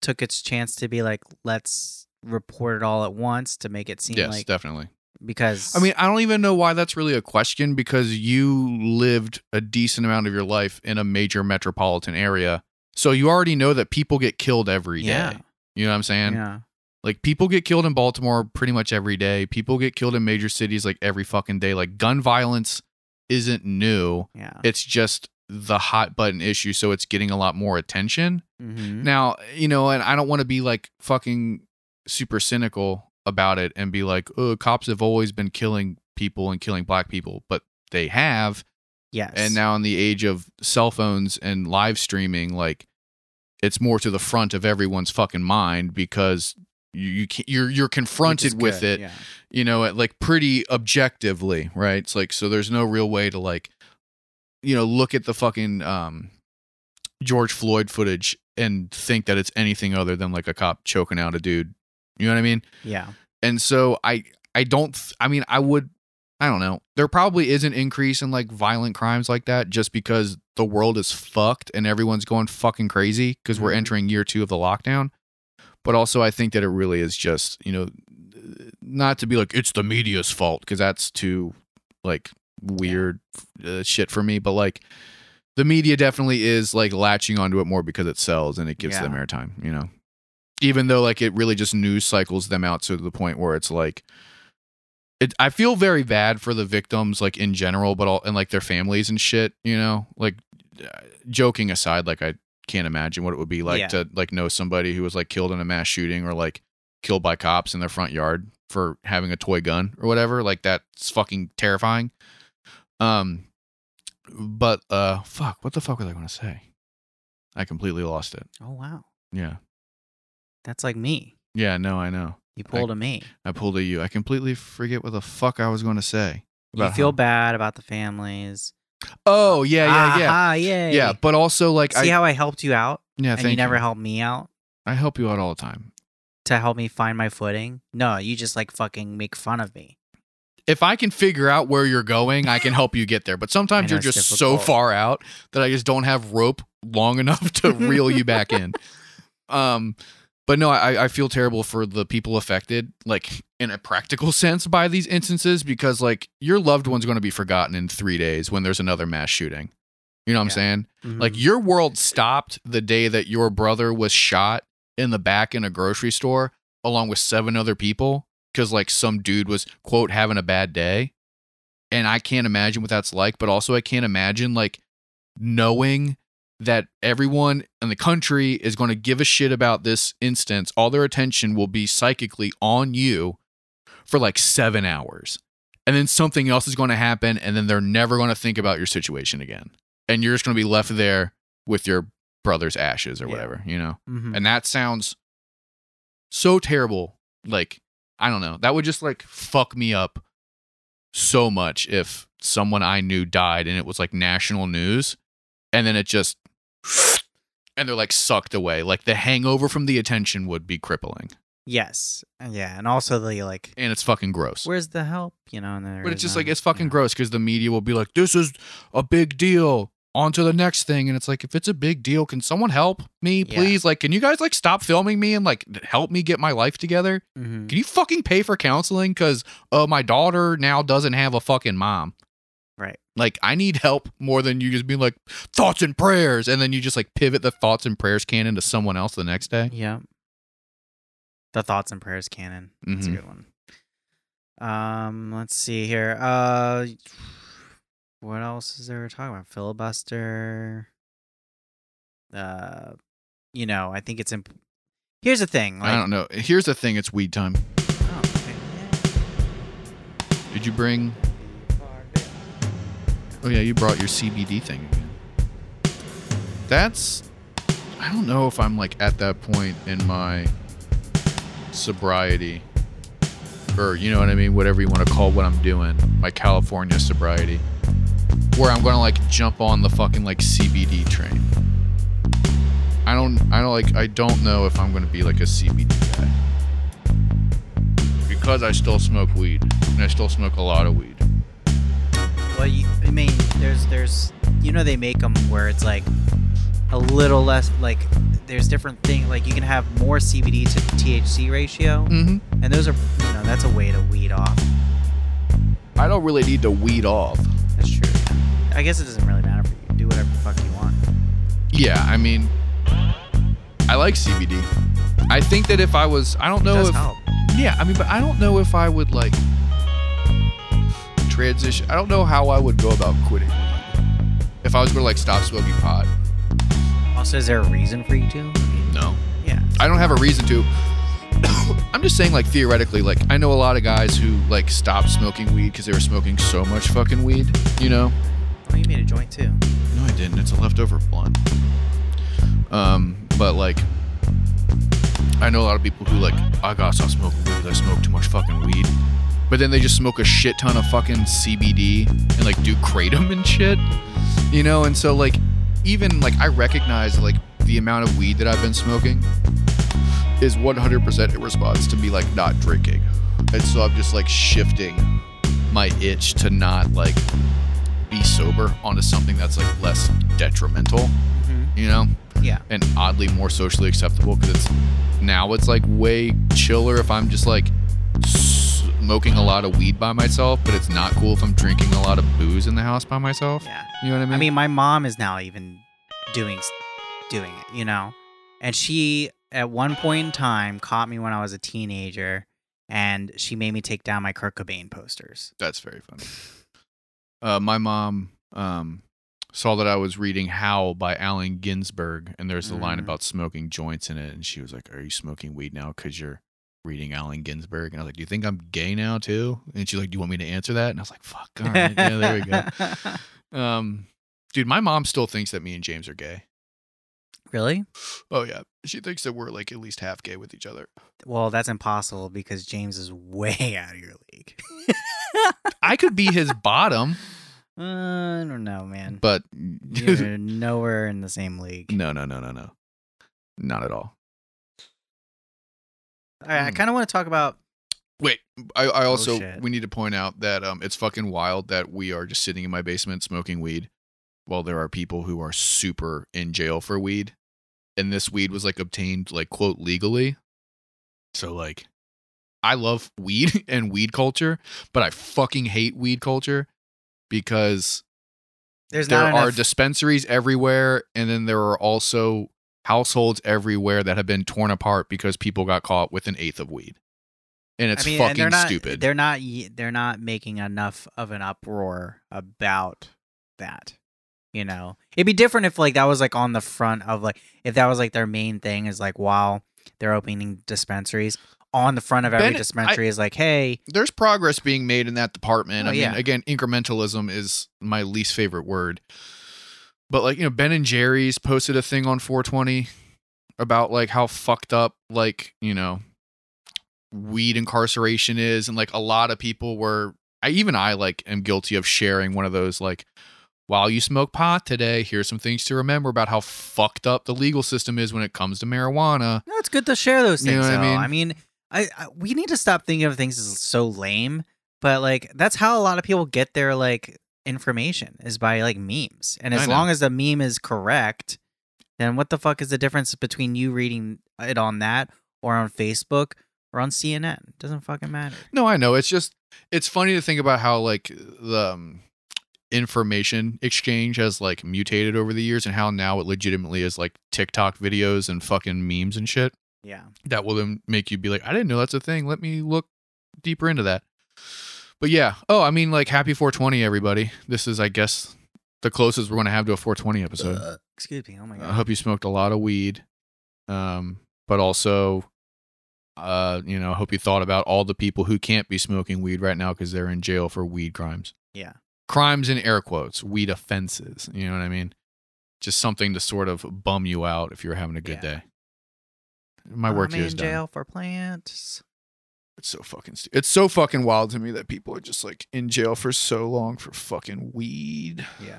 took its chance to be like, let's report it all at once to make it seem yes, like definitely. Because I mean, I don't even know why that's really a question, because you lived a decent amount of your life in a major metropolitan area. So you already know that people get killed every yeah. day. You know what I'm saying? Yeah. Like, people get killed in Baltimore pretty much every day. People get killed in major cities like every fucking day. Like, gun violence isn't new. Yeah. It's just the hot button issue. So it's getting a lot more attention. Mm-hmm. Now, you know, and I don't want to be like fucking super cynical about it and be like, oh, cops have always been killing people and killing black people, but they have. Yes. And now in the age of cell phones and live streaming, like, it's more to the front of everyone's fucking mind because you, you can, you're you're confronted with good, it, yeah. you know, at, like, pretty objectively, right? It's like, so there's no real way to, like, you know, look at the fucking um, George Floyd footage and think that it's anything other than like a cop choking out a dude. You know what I mean? Yeah. And so I, I don't, th- I mean, I would, I don't know. There probably is an increase in like violent crimes like that just because the world is fucked and everyone's going fucking crazy because mm-hmm. we're entering year two of the lockdown. But also I think that it really is just, you know, not to be like, it's the media's fault, because that's too like weird yeah. uh, shit for me. But like the media definitely is like latching onto it more because it sells and it gives yeah. them airtime, you know? Even though, like, it really just news cycles them out to the point where it's, like, it, I feel very bad for the victims, like, in general, but all, and, like, their families and shit, you know? Like, uh, joking aside, like, I can't imagine what it would be like yeah. to, like, know somebody who was, like, killed in a mass shooting or, like, killed by cops in their front yard for having a toy gun or whatever. Like, that's fucking terrifying. Um, but, uh, fuck, what the fuck was I going to say? I completely lost it. Oh, wow. Yeah. That's like me. Yeah, no, I know. You pulled I, a me. I pulled a you. I completely forget what the fuck I was going to say. You feel how bad about the families. Oh, yeah, yeah, yeah. Ah, yeah. Yeah, but also like... See I, how I helped you out? Yeah, thank you. And you never helped me out? I help you out all the time. To help me find my footing? No, you just like fucking make fun of me. If I can figure out where you're going, I can help you get there. But sometimes you're just difficult. so far out that I just don't have rope long enough to reel you back in. Um... But no, I, I feel terrible for the people affected, like, in a practical sense by these instances, because, like, your loved one's going to be forgotten in three days when there's another mass shooting. You know what yeah. I'm saying? Mm-hmm. Like, your world stopped the day that your brother was shot in the back in a grocery store along with seven other people because, like, some dude was, quote, having a bad day. And I can't imagine what that's like, but also I can't imagine, like, knowing that everyone in the country is going to give a shit about this instance. All their attention will be psychically on you for like seven hours. And then something else is going to happen. And then they're never going to think about your situation again. And you're just going to be left there with your brother's ashes or yeah. whatever, you know? Mm-hmm. And that sounds so terrible. Like, I don't know. That would just like fuck me up so much if someone I knew died and it was like national news. And then it just... And they're like sucked away. Like the hangover from the attention would be crippling. Yes. Yeah. And also the like. And it's fucking gross. Where's the help? You know. And but it's just none, like it's fucking you know. gross because the media will be like, "This is a big deal. on to the next thing. And it's like, if it's a big deal, can someone help me, please? Yeah. Like, can you guys like stop filming me and like help me get my life together? Mm-hmm. Can you fucking pay for counseling? Cause uh, my daughter now doesn't have a fucking mom. Right. Like, I need help more than you just being like thoughts and prayers. And then you just like pivot the thoughts and prayers canon to someone else the next day. Yeah. The thoughts and prayers canon. That's mm-hmm. a good one. Um, let's see here. Uh, what else is there talking about? Filibuster. Uh, you know, I think it's imp- Here's the thing. Like- I don't know. Here's the thing. It's weed time. Oh, okay. Yeah. Did you bring? Oh yeah, you brought your C B D thing again. That's. I don't know if I'm like at that point in my sobriety. Or, you know what I mean? Whatever you want to call what I'm doing. My California sobriety. Where I'm going to, like, jump on the fucking, like, C B D train. I don't, I don't, like, I don't know if I'm going to be, like, a C B D guy. Because I still smoke weed. And I still smoke a lot of weed. Well, you, I mean, there's, there's, you know, they make them where it's, like, a little less, like, there's different things. Like, you can have more C B D to T H C ratio. Mm-hmm. And those are, you know, that's a way to weed off. I don't really need to weed off. That's true. I guess it doesn't really matter for you. Do whatever the fuck you want. Yeah, I mean, I like C B D. I think that if I was, I don't know it does if. Help. Yeah, I mean, but I don't know if I would, like, transition. I don't know how I would go about quitting. If I was going to, like, stop smoking pot. Also, is there a reason for you to? No. Yeah. I don't have a reason to. I'm just saying, like, theoretically, like, I know a lot of guys who, like, stopped smoking weed because they were smoking so much fucking weed, you know? Well, you made a joint, too. No, I didn't. It's a leftover blunt. Um, but, like, I know a lot of people who, like, I gotta stop smoking weed because I smoke too much fucking weed. But then they just smoke a shit ton of fucking C B D and, like, do kratom and shit, you know? And so, like, even, like, I recognize, like, the amount of weed that I've been smoking is one hundred percent in response to me, like, not drinking. And so I'm just, like, shifting my itch to not, like, be sober onto something that's, like, less detrimental, mm-hmm. you know? Yeah. And oddly more socially acceptable because it's now it's, like, way chiller if I'm just, like, smoking a lot of weed by myself, but it's not cool if I'm drinking a lot of booze in the house by myself. Yeah. You know what I mean? I mean, my mom is now even doing doing it, you know? And she, at one point in time, caught me when I was a teenager, and she made me take down my Kurt Cobain posters. That's very funny. Uh, my mom um, saw that I was reading Howl by Allen Ginsberg, and there's a mm. line about smoking joints in it, and she was like, are you smoking weed now because you're reading Allen Ginsberg? And I was like, do you think I'm gay now too? And she's like, do you want me to answer that? And I was like, fuck, all right. Yeah, there we go. Um, dude, my mom still thinks that me and James are gay. Really? Oh, yeah. She thinks that we're, like, at least half gay with each other. Well, that's impossible because James is way out of your league. I could be his bottom. Uh, I don't know, man. But you're nowhere in the same league. No, no, no, no, no. Not at all. All right, mm. I kind of want to talk about. Wait, I, I also oh, we need to point out that um, it's fucking wild that we are just sitting in my basement smoking weed, while there are people who are super in jail for weed, and this weed was like obtained like quote legally. So like, I love weed and weed culture, but I fucking hate weed culture because There's there not are enough- dispensaries everywhere, and then there are also households everywhere that have been torn apart because people got caught with an eighth of weed. And it's I mean, fucking and they're not, stupid. They're not they're not making enough of an uproar about that. You know, it'd be different if like that was like on the front of like if that was like their main thing is like while they're opening dispensaries on the front of every ben, dispensary I, is like, hey, there's progress being made in that department. Oh, I mean, yeah. Again, incrementalism is my least favorite word. But, like, you know, Ben and Jerry's posted a thing on four twenty about, like, how fucked up, like, you know, weed incarceration is. And, like, a lot of people were, I even I, like, am guilty of sharing one of those, like, while you smoke pot today, here's some things to remember about how fucked up the legal system is when it comes to marijuana. No, it's good to share those things, you know what though. I mean, I, mean I, I we need to stop thinking of things as so lame. But, like, that's how a lot of people get their, like, information is by like memes. And as long as the meme is correct, then what the fuck is the difference between you reading it on that or on Facebook or on C N N? It doesn't fucking matter. No, I know. It's just, it's funny to think about how like the um, information exchange has like mutated over the years and how now it legitimately is like TikTok videos and fucking memes and shit. Yeah. That will then make you be like, I didn't know that's a thing. Let me look deeper into that. But yeah. Oh, I mean, like, happy four twenty, everybody. This is, I guess, the closest we're going to have to a four twenty episode. Uh, excuse me. Oh my God. I hope you smoked a lot of weed. Um, but also, uh, you know, I hope you thought about all the people who can't be smoking weed right now because they're in jail for weed crimes. Yeah. Crimes in air quotes, weed offenses. You know what I mean? Just something to sort of bum you out if you're having a good yeah. day. My work I'm here is done. I'm in jail for plants. It's so fucking st- it's so fucking wild to me that people are just like in jail for so long for fucking weed. Yeah.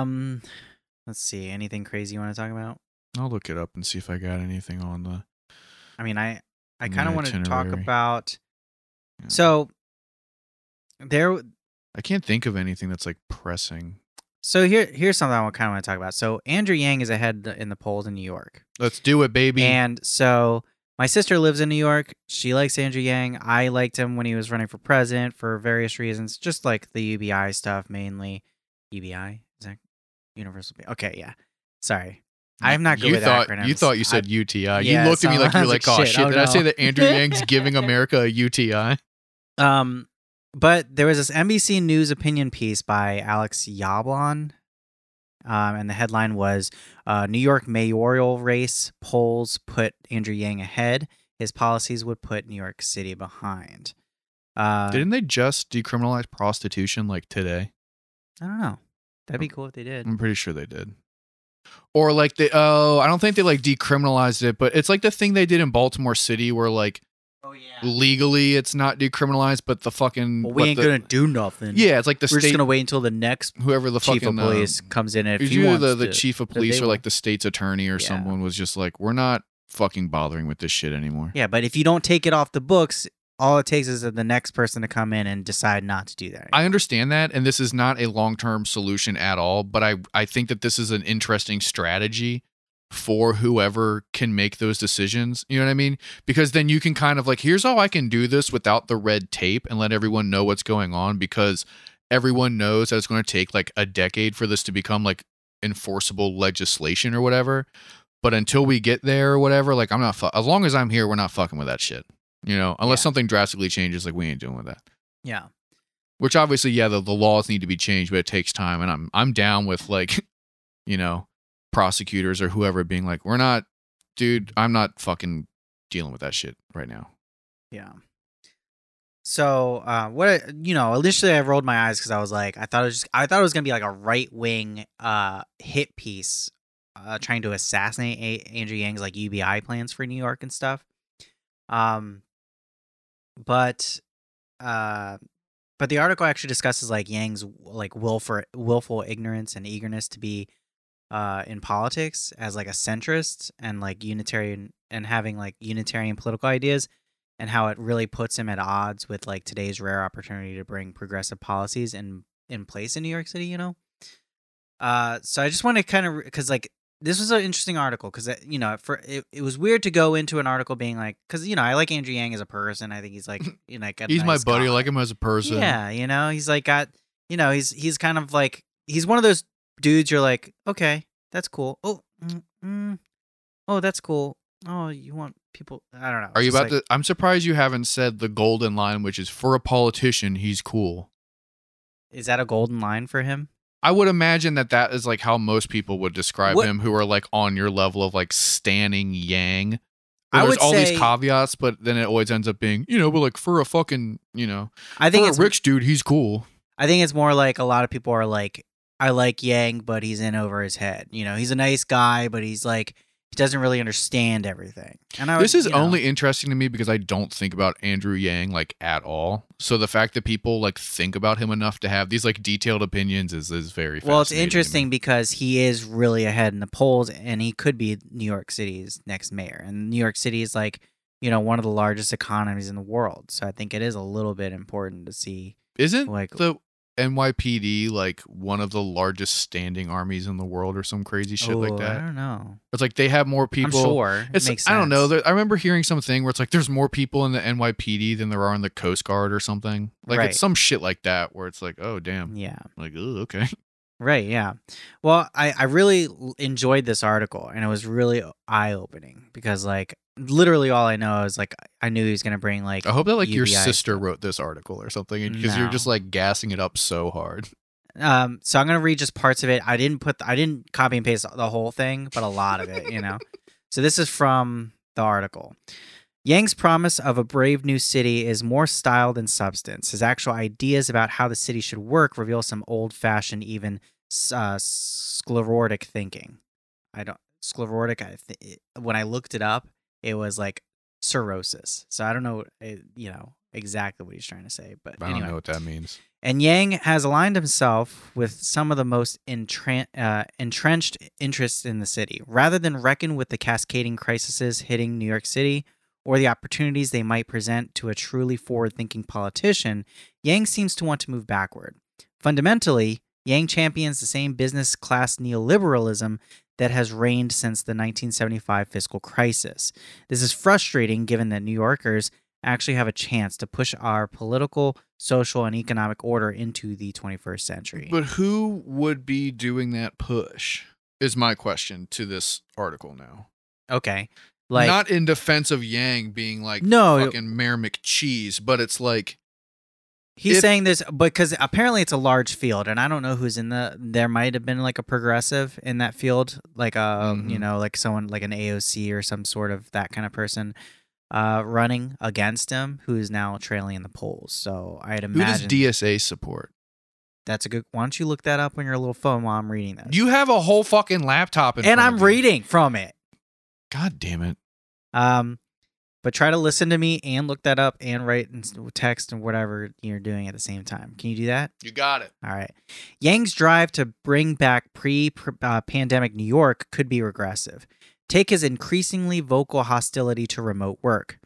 Um, let's see. Anything crazy you want to talk about? I'll look it up and see if I got anything on the. I mean, I I kind of wanted to talk about. Yeah. So there. I can't think of anything that's like pressing. So here, here's something I kind of want to talk about. So Andrew Yang is ahead in the polls in New York. Let's do it, baby. And so. My sister lives in New York. She likes Andrew Yang. I liked him when he was running for president for various reasons, just like the U B I stuff mainly. U B I? Is that universal? Okay, yeah. Sorry. I'm not good you with thought, acronyms. You thought you said I, U T I. Yeah, you looked so, at me like you were like, like, oh, shit, oh, did no. I say that Andrew Yang's giving America a U T I? Um, But there was this N B C News opinion piece by Alex Yablon, Um, and the headline was uh, New York mayoral race polls put Andrew Yang ahead. His policies would put New York City behind. Uh, Didn't they just decriminalize prostitution like today? I don't know. That'd be cool if they did. I'm pretty sure they did. Or like they, oh, I don't think they like decriminalized it, but it's like the thing they did in Baltimore City where like, oh, yeah. Legally, it's not decriminalized, but the fucking... Well, we ain't the, gonna do nothing. Yeah, it's like the We're state... We're just gonna wait until the next whoever the chief fucking, of police um, comes in if he wants the, the to, chief of police or like the state's attorney or yeah. someone was just like, we're not fucking bothering with this shit anymore. Yeah, but if you don't take it off the books, all it takes is the next person to come in and decide not to do that anymore. I understand that, and this is not a long-term solution at all, but I, I think that this is an interesting strategy for whoever can make those decisions, you know what I mean? Because then you can kind of like, here's how I can do this without the red tape and let everyone know what's going on, because everyone knows that it's going to take like a decade for this to become like enforceable legislation or whatever. But until we get there or whatever, like I'm not, fu- as long as I'm here, we're not fucking with that shit, you know, unless yeah. something drastically changes, like we ain't dealing with that. Yeah. Which obviously, yeah, the, the laws need to be changed, but it takes time. And I'm, I'm down with like, you know, prosecutors or whoever being like, we're not, dude, I'm not fucking dealing with that shit right now. Yeah. So, uh, what, you know, initially I rolled my eyes because I was like, I thought it was just, I thought it was going to be like a right wing uh, hit piece uh, trying to assassinate a- Andrew Yang's like U B I plans for New York and stuff. Um, but, uh, but the article actually discusses like Yang's like willful, willful ignorance and eagerness to be Uh, in politics as like a centrist and like Unitarian and having like Unitarian political ideas, and how it really puts him at odds with like today's rare opportunity to bring progressive policies in, in place in New York City, you know? Uh, so I just want to kind of, cause like this was an interesting article cause it, you know, for, it, it was weird to go into an article being like, cause you know, I like Andrew Yang as a person. I think he's like, you know, like he's nice my buddy. Guy. I like him as a person. Yeah. You know, he's like got, you know, he's, he's kind of like, he's one of those dudes, you're like, okay, that's cool. Oh, mm, mm, oh, that's cool. Oh, you want people? I don't know. Are you about like, to? I'm surprised you haven't said the golden line, which is for a politician, he's cool. Is that a golden line for him? I would imagine that that is like how most people would describe what? him, who are like on your level of like standing Yang. But I there's would all say, these caveats, but then it always ends up being, you know, but like for a fucking, you know, I think for it's, a rich dude, he's cool. I think it's more like a lot of people are like, I like Yang, but he's in over his head. You know, he's a nice guy, but he's like, he doesn't really understand everything. And I, this is you know. only interesting to me because I don't think about Andrew Yang like at all. So the fact that people like think about him enough to have these like detailed opinions is, is very fascinating. Well, it's interesting because he is really ahead in the polls and he could be New York City's next mayor. And New York City is like, you know, one of the largest economies in the world. So I think it is a little bit important to see. Isn't like the N Y P D like one of the largest standing armies in the world or some crazy shit oh, like that? I don't know. It's like they have more people. I'm sure. It's, it makes sense. I don't know. I remember hearing something where it's like there's more people in the N Y P D than there are in the Coast Guard or something. Like right. It's some shit like that where it's like, oh, damn. Yeah. Like, oh, okay. Right. Yeah. Well, I, I really enjoyed this article and it was really eye-opening because like literally all I know is like I knew he was going to bring like I hope that like U B I your sister stuff. Wrote this article or something because no. You're just like gassing it up so hard. Um, so I'm going to read just parts of it. I didn't put the, I didn't copy and paste the whole thing, but a lot of it, you know. So this is from the article. Yang's promise of a brave new city is more style than substance. His actual ideas about how the city should work reveal some old-fashioned, even uh, sclerotic thinking. I don't sclerotic. I th- when I looked it up, it was like cirrhosis. So I don't know, you know, exactly what he's trying to say, but I anyway. don't know what that means. And Yang has aligned himself with some of the most entran- uh, entrenched interests in the city, rather than reckon with the cascading crises hitting New York City. Or the opportunities they might present to a truly forward-thinking politician, Yang seems to want to move backward. Fundamentally, Yang champions the same business-class neoliberalism that has reigned since the nineteen seventy-five fiscal crisis. This is frustrating, given that New Yorkers actually have a chance to push our political, social, and economic order into the twenty-first century. But who would be doing that push, is my question to this article now. Okay. Like, not in defense of Yang being like no, fucking Mayor McCheese, but it's like he's if, saying this because apparently it's a large field, and I don't know who's in the. There might have been like a progressive in that field, like um, mm-hmm. you know, like someone like an A O C or some sort of that kind of person uh, running against him, who is now trailing in the polls. So I'd imagine who does D S A support? That's a good. Why don't you look that up on your little phone while I'm reading that? You have a whole fucking laptop, in and front I'm of you. Reading from it. God damn it. Um, but try to listen to me and look that up and write and text and whatever you're doing at the same time. Can you do that? You got it. All right. Yang's drive to bring back pre-pandemic New York could be regressive. Take his increasingly vocal hostility to remote work.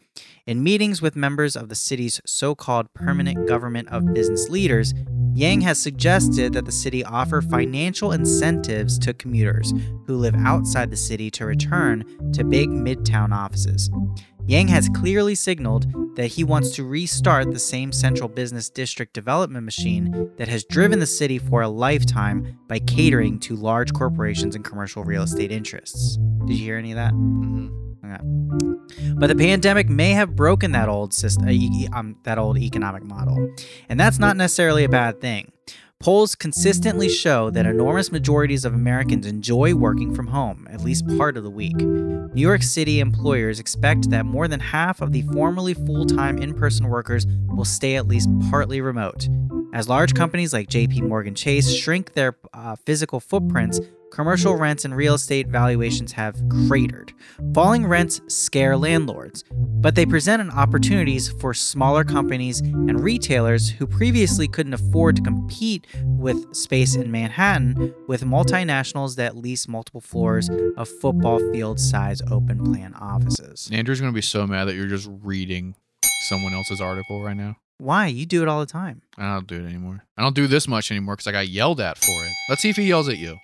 In meetings with members of the city's so-called permanent government of business leaders, Yang has suggested that the city offer financial incentives to commuters who live outside the city to return to big midtown offices. Yang has clearly signaled that he wants to restart the same central business district development machine that has driven the city for a lifetime by catering to large corporations and commercial real estate interests. Did you hear any of that? Mm-hmm. But the pandemic may have broken that old system, um, that old economic model, and that's not necessarily a bad thing. Polls consistently show that enormous majorities of Americans enjoy working from home at least part of the week. New York City employers expect that more than half of the formerly full-time in-person workers will stay at least partly remote. As large companies like J P Morgan Chase shrink their uh, physical footprints, commercial rents and real estate valuations have cratered. Falling rents scare landlords, but they present opportunities for smaller companies and retailers who previously couldn't afford to compete with space in Manhattan with multinationals that lease multiple floors of football field-size open-plan offices. Andrew's going to be so mad that you're just reading someone else's article right now. Why? You do it all the time. I don't do it anymore. I don't do this much anymore because I got yelled at for it. Let's see if he yells at you.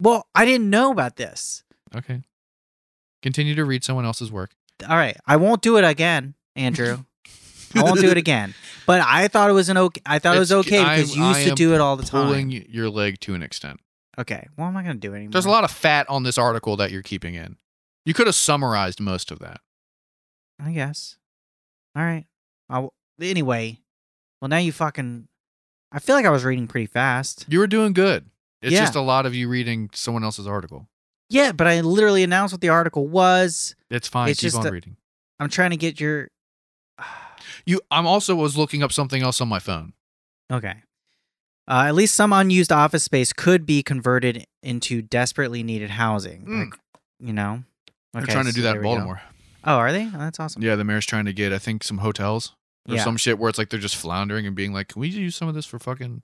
Well, I didn't know about this. Okay. Continue to read someone else's work. All right. I won't do it again, Andrew. I won't do it again. But I thought it was an okay. I thought it's, it was okay because I'm, you used I to do it all the time. Pulling your leg to an extent. Okay. Well, I'm not going to do it anymore. There's a lot of fat on this article that you're keeping in. You could have summarized most of that. I guess. All right. I'll, anyway. Well, now you fucking. I feel like I was reading pretty fast. You were doing good. It's yeah. just a lot of you reading someone else's article. Yeah, but I literally announced what the article was. It's fine. It's Keep on a, reading. I'm trying to get your... you. I'm also was looking up something else on my phone. Okay. Uh, at least some unused office space could be converted into desperately needed housing. Mm. Like, you know? Okay, they're trying to do so that in Baltimore. Oh, are they? Oh, that's awesome. Yeah, the mayor's trying to get, I think, some hotels or yeah. some shit where it's like they're just floundering and being like, can we use some of this for fucking...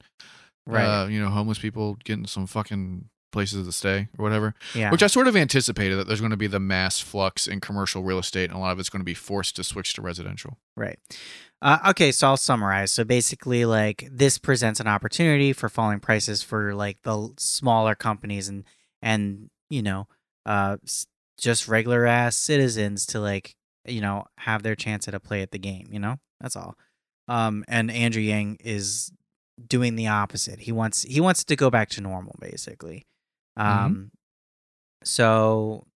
Right, uh, you know, homeless people getting some fucking places to stay or whatever. Yeah. Which I sort of anticipated, that there's going to be the mass flux in commercial real estate, and a lot of it's going to be forced to switch to residential. Right. Uh, okay, so I'll summarize. So basically, like, this presents an opportunity for falling prices for, like, the smaller companies and, and you know, uh, just regular-ass citizens to, like, you know, have their chance at a play at the game, you know? That's all. Um, and Andrew Yang is doing the opposite. He wants he wants to go back to normal, basically. Um, mm-hmm. So...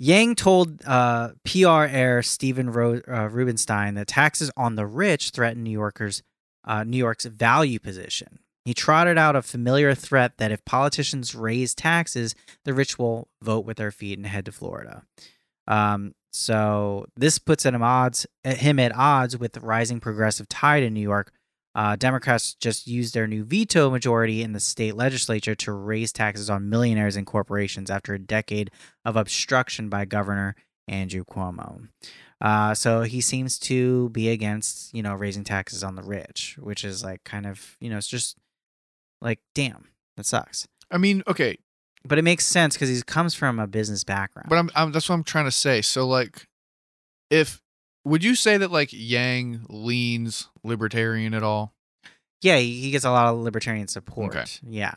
Yang told uh, P R heir Steven Ro- uh, Rubenstein that taxes on the rich threaten New Yorkers, uh, New York's value position. He trotted out a familiar threat that if politicians raise taxes, the rich will vote with their feet and head to Florida. Um, so this puts him, odds, him at odds with the rising progressive tide in New York. Uh, Democrats just used their new veto majority in the state legislature to raise taxes on millionaires and corporations after a decade of obstruction by Governor Andrew Cuomo. Uh, so he seems to be against, you know, raising taxes on the rich, which is like kind of, you know, it's just like, damn, that sucks. I mean, okay. But it makes sense because he comes from a business background. But I'm, I'm, that's what I'm trying to say. So like, if... Would you say that, like, Yang leans libertarian at all? Yeah, he gets a lot of libertarian support. Okay. Yeah.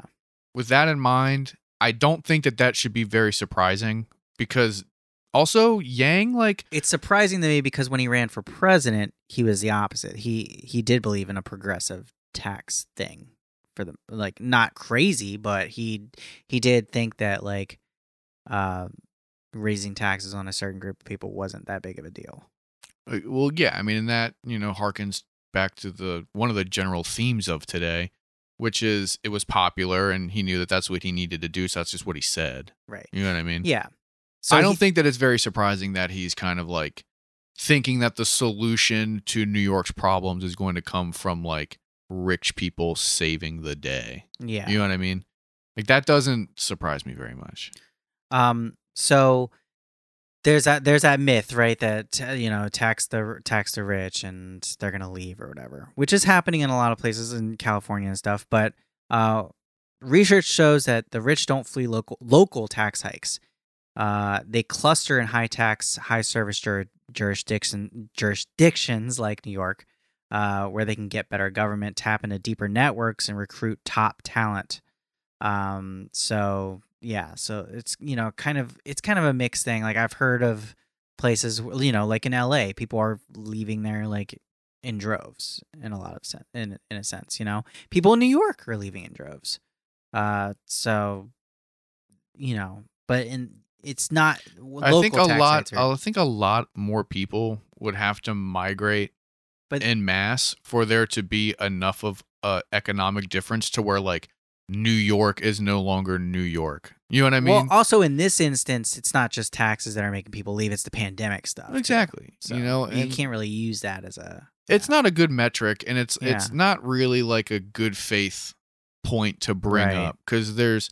With that in mind, I don't think that that should be very surprising, because also Yang, like... It's surprising to me because when he ran for president, he was the opposite. He he did believe in a progressive tax thing for the, like, not crazy, but he he did think that, like, uh, raising taxes on a certain group of people wasn't that big of a deal. Well, yeah, I mean, and that, you know, harkens back to the one of the general themes of today, which is it was popular and he knew that that's what he needed to do. So that's just what he said. Right. You know what I mean? Yeah. So I don't he, think that it's very surprising that he's kind of like thinking that the solution to New York's problems is going to come from like rich people saving the day. Yeah. You know what I mean? Like that doesn't surprise me very much. Um. So... There's that there's that myth, right, that, you know, tax the tax the rich and they're going to leave or whatever, which is happening in a lot of places in California and stuff. But uh, research shows that the rich don't flee local local tax hikes. Uh, they cluster in high tax, high service jur- jurisdiction jurisdictions like New York, uh, where they can get better government, tap into deeper networks and recruit top talent. Um, so... Yeah, so it's, you know, kind of it's kind of a mixed thing. Like I've heard of places, you know, like in L A, people are leaving there like in droves in a lot of sense, in in a sense, you know. People in New York are leaving in droves. Uh so you know, but in it's not local I think a tax lot are, I think a lot more people would have to migrate but, en masse for there to be enough of a economic difference to where like New York is no longer New York. You know what I mean? Well, also in this instance, it's not just taxes that are making people leave. It's the pandemic stuff. Exactly. So you know, you can't really use that as a... Yeah. It's not a good metric, and it's yeah. it's not really like a good faith point to bring right. up, because there's...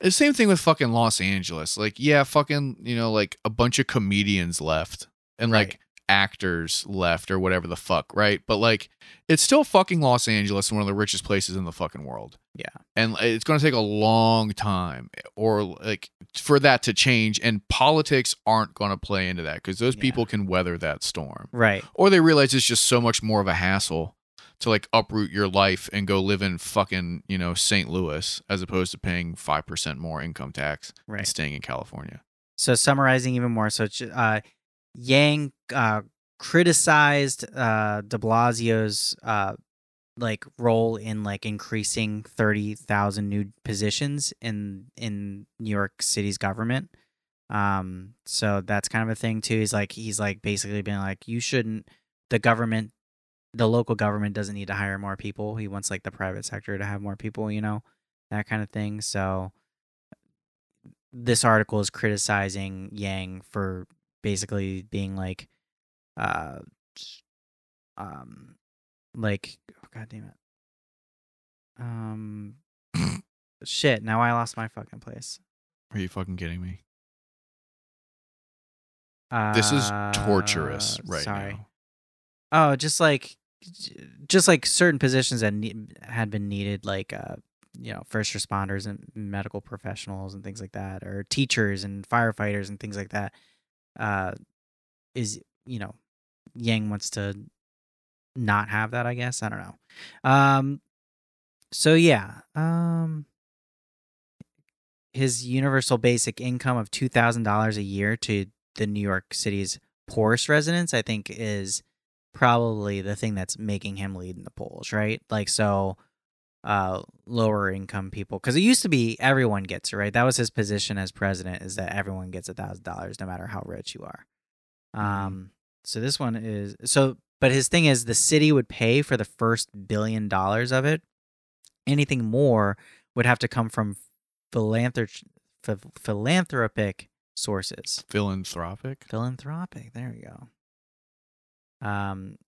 The same thing with fucking Los Angeles. Like, yeah, fucking, you know, like a bunch of comedians left and right. like actors left or whatever the fuck, right? But like, it's still fucking Los Angeles, one of the richest places in the fucking world. Yeah. And it's going to take a long time or like for that to change. And politics aren't going to play into that because those yeah. people can weather that storm. Right. Or they realize it's just so much more of a hassle to like uproot your life and go live in fucking, you know, Saint Louis as opposed to paying five percent more income tax right. and staying in California. So summarizing even more. So uh, Yang uh, criticized uh, de Blasio's uh like role in like increasing thirty thousand new positions in in New York City's government. Um so that's kind of a thing too. He's like he's like basically being like you shouldn't the government the local government doesn't need to hire more people. He wants like the private sector to have more people, you know, that kind of thing. So this article is criticizing Yang for basically being like uh um like God damn it. Um, shit, now I lost my fucking place. Are you fucking kidding me? Uh, this is torturous right sorry. now. Oh, just like, just like certain positions that ne- had been needed, like, uh, you know, first responders and medical professionals and things like that, or teachers and firefighters and things like that, uh, is, you know, Yang wants to not have that, I guess. I don't know. Um, so yeah, um, his universal basic income of two thousand dollars a year to the New York City's poorest residents, I think, is probably the thing that's making him lead in the polls, right? Like, so uh, lower income people, because it used to be everyone gets it, right? That was his position as president, is that everyone gets one thousand dollars no matter how rich you are. Um, so this one is, so, but his thing is the city would pay for the first billion dollars of it. Anything more would have to come from philanthrop- ph- philanthropic sources. Philanthropic? Philanthropic. There we go. Um.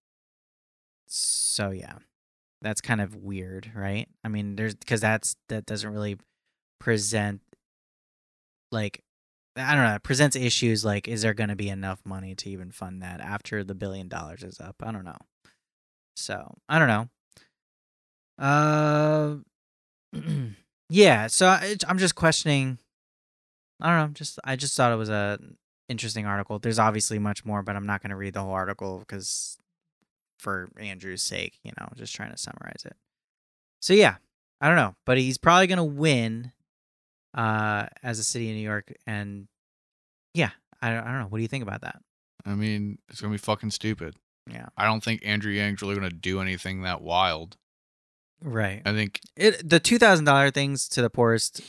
So, yeah, that's kind of weird, right? I mean, there's, because that's, that doesn't really present, like, I don't know, it presents issues like, is there going to be enough money to even fund that after the billion dollars is up? I don't know. So, I don't know. Uh, yeah, so I, I'm just questioning. I don't know, just I just thought it was a interesting article. There's obviously much more, but I'm not going to read the whole article because for Andrew's sake, you know, just trying to summarize it. So, yeah, I don't know, but he's probably going to win uh, as a city in New York. And yeah, I don't, I don't know. What do you think about that? I mean, it's going to be fucking stupid. Yeah. I don't think Andrew Yang's really going to do anything that wild. Right. I think it, the two thousand dollars things to the poorest,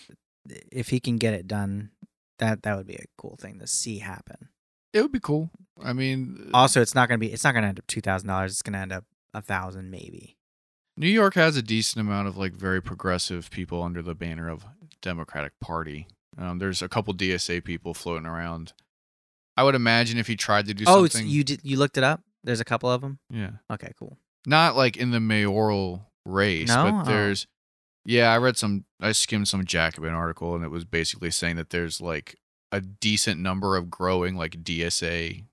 if he can get it done, that, that would be a cool thing to see happen. It would be cool. I mean, also it's not going to be, it's not going to end up two thousand dollars. It's going to end up a thousand, maybe. New York has a decent amount of like very progressive people under the banner of Democratic Party. Um, there's a couple D S A people floating around. I would imagine if he tried to do oh, something. Oh, you did, you looked it up? There's a couple of them? Yeah. Okay, cool. Not like in the mayoral race, no? But there's, oh. yeah, I read some, I skimmed some Jacobin article, and it was basically saying that there's like a decent number of growing like D S A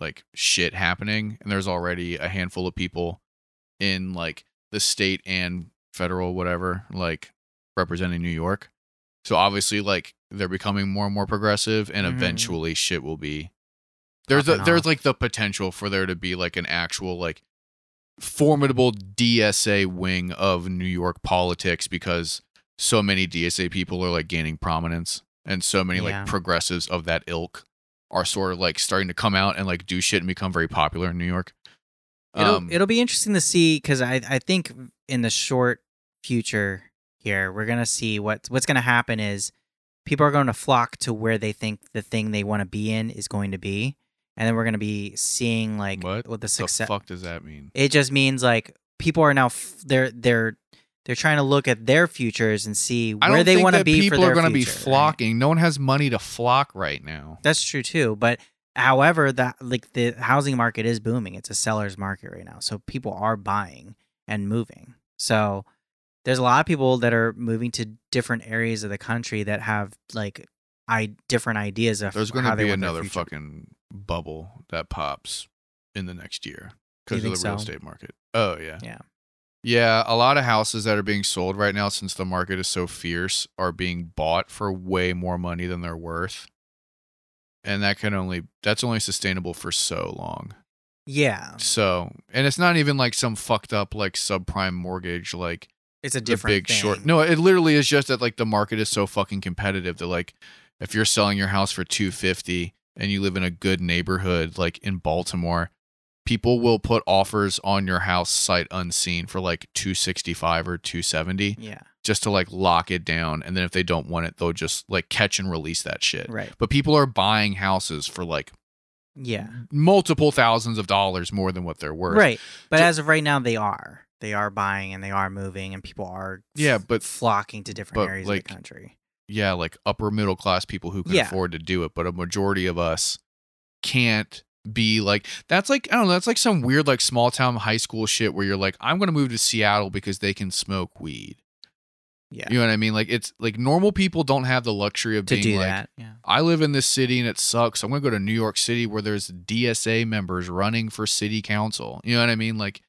like shit happening. And there's already a handful of people in like the state and federal, whatever, like representing New York. So obviously like they're becoming more and more progressive, and mm-hmm. eventually shit will be, there's a, there's like the potential for there to be like an actual like formidable D S A wing of New York politics, because so many D S A people are like gaining prominence, and so many yeah. like progressives of that ilk are sort of like starting to come out and like do shit and become very popular in New York. It'll, um, it'll be interesting to see, because I, I think in the short future here, we're going to see what, what's going to happen is people are going to flock to where they think the thing they want to be in is going to be. And then we're going to be seeing like what, what the success. What the fuck does that mean? It just means like people are now f- they're they're they're trying to look at their futures and see where they want to be for their future. People are going to be flocking. Right? No one has money to flock right now. That's true too. But however, that like the housing market is booming. It's a seller's market right now, so people are buying and moving. So there's a lot of people that are moving to different areas of the country that have like I different ideas of. There's going to be another fucking bubble that pops in the next year because of the so? real estate market. Oh yeah. Yeah. Yeah. A lot of houses that are being sold right now, since the market is so fierce, are being bought for way more money than they're worth. And that can only, that's only sustainable for so long. Yeah. So, and it's not even like some fucked up, like subprime mortgage, like it's a different big thing. Short. No, it literally is just that like the market is so fucking competitive that like, if you're selling your house for two fifty and you live in a good neighborhood, like in Baltimore, people will put offers on your house sight unseen for like two sixty-five or two seventy. Yeah. Just to like lock it down. And then if they don't want it, they'll just like catch and release that shit. Right. But people are buying houses for like yeah, multiple thousands of dollars more than what they're worth. Right. But so, as of right now, they are. They are buying and they are moving, and people are yeah, but, flocking to different areas like, of the country. Yeah, like upper middle class people who can yeah. afford to do it, but a majority of us can't be like, that's like, I don't know, that's like some weird like small town high school shit where you're like, I'm going to move to Seattle because they can smoke weed. Yeah. You know what I mean? Like it's like normal people don't have the luxury of to being do like, that. Yeah. I live in this city and it sucks. I'm going to go to New York City where there's D S A members running for city council. You know what I mean? Like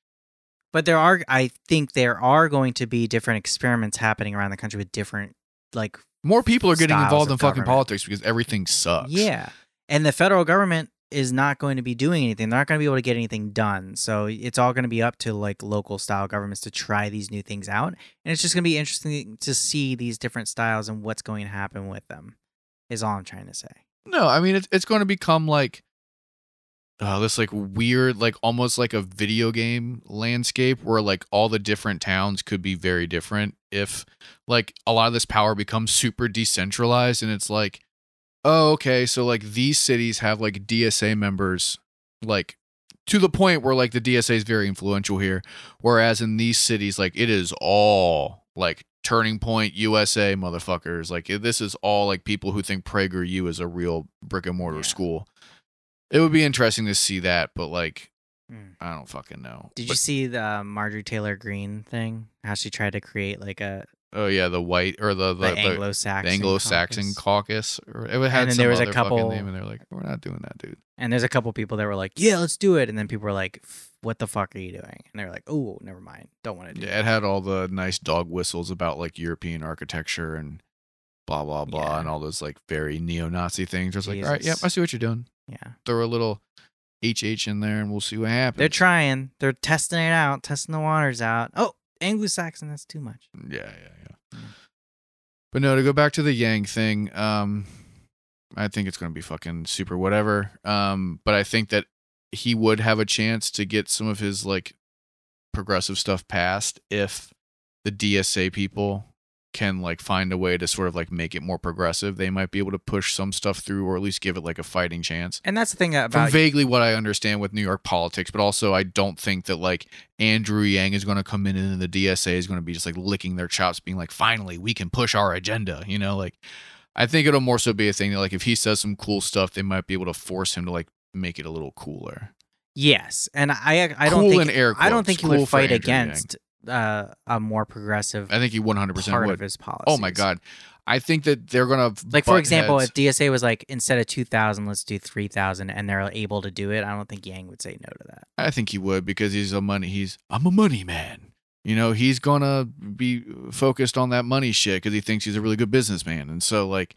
But there are, I think there are going to be different experiments happening around the country with different, like, more people are getting involved in government. Fucking politics because everything sucks. Yeah. And the federal government is not going to be doing anything. They're not going to be able to get anything done. So it's all going to be up to, like, local style governments to try these new things out. And it's just going to be interesting to see these different styles and what's going to happen with them is all I'm trying to say. No, I mean, it's, it's going to become like, Uh, this like weird, like almost like a video game landscape where like all the different towns could be very different if like a lot of this power becomes super decentralized and it's like, oh, okay, so like these cities have like D S A members, like to the point where like the D S A is very influential here. Whereas in these cities, like it is all like Turning Point U S A motherfuckers. Like this is all like people who think PragerU is a real brick and mortar yeah. school. It would be interesting to see that, but like, mm. I don't fucking know. Did but, you see the uh, Marjorie Taylor Greene thing? How she tried to create like a oh yeah, the white or the the, the Anglo-Saxon the Anglo-Saxon caucus. caucus or it had and then some there was other a couple, fucking name, and they're like, we're not doing that, dude. And there's a couple people that were like, yeah, let's do it, and then people were like, what the fuck are you doing? And they're like, oh, never mind, don't want to do it. Yeah, that. It had all the nice dog whistles about like European architecture and blah blah blah, yeah. and all those like very neo-Nazi things. Just like, all right, yep, yeah, I see what you're doing. Yeah. Throw a little H H in there and we'll see what happens. They're trying. They're testing it out, testing the waters out. Oh, Anglo-Saxon, that's too much. Yeah, yeah, yeah. Mm. But no, to go back to the Yang thing, um, I think it's going to be fucking super whatever. Um, but I think that he would have a chance to get some of his like progressive stuff passed if the D S A people can like find a way to sort of like make it more progressive. They might be able to push some stuff through, or at least give it like a fighting chance. And that's the thing about From vaguely what I understand with New York politics, but also I don't think that like Andrew Yang is going to come in and the D S A is going to be just like licking their chops, being like, finally we can push our agenda. You know, like I think it'll more so be a thing that like if he says some cool stuff, they might be able to force him to like make it a little cooler. Yes, and I I don't cool think air I don't think he cool would fight against. Yang. Uh, a more progressive. I think he one hundred percent part would. Of his policies. Oh my god, I think that they're gonna like, for example, heads. If D S A was like, instead of two thousand, let's do three thousand, and they're able to do it, I don't think Yang would say no to that. I think he would because he's a money. He's I'm a money man. You know, he's gonna be focused on that money shit because he thinks he's a really good businessman, and so like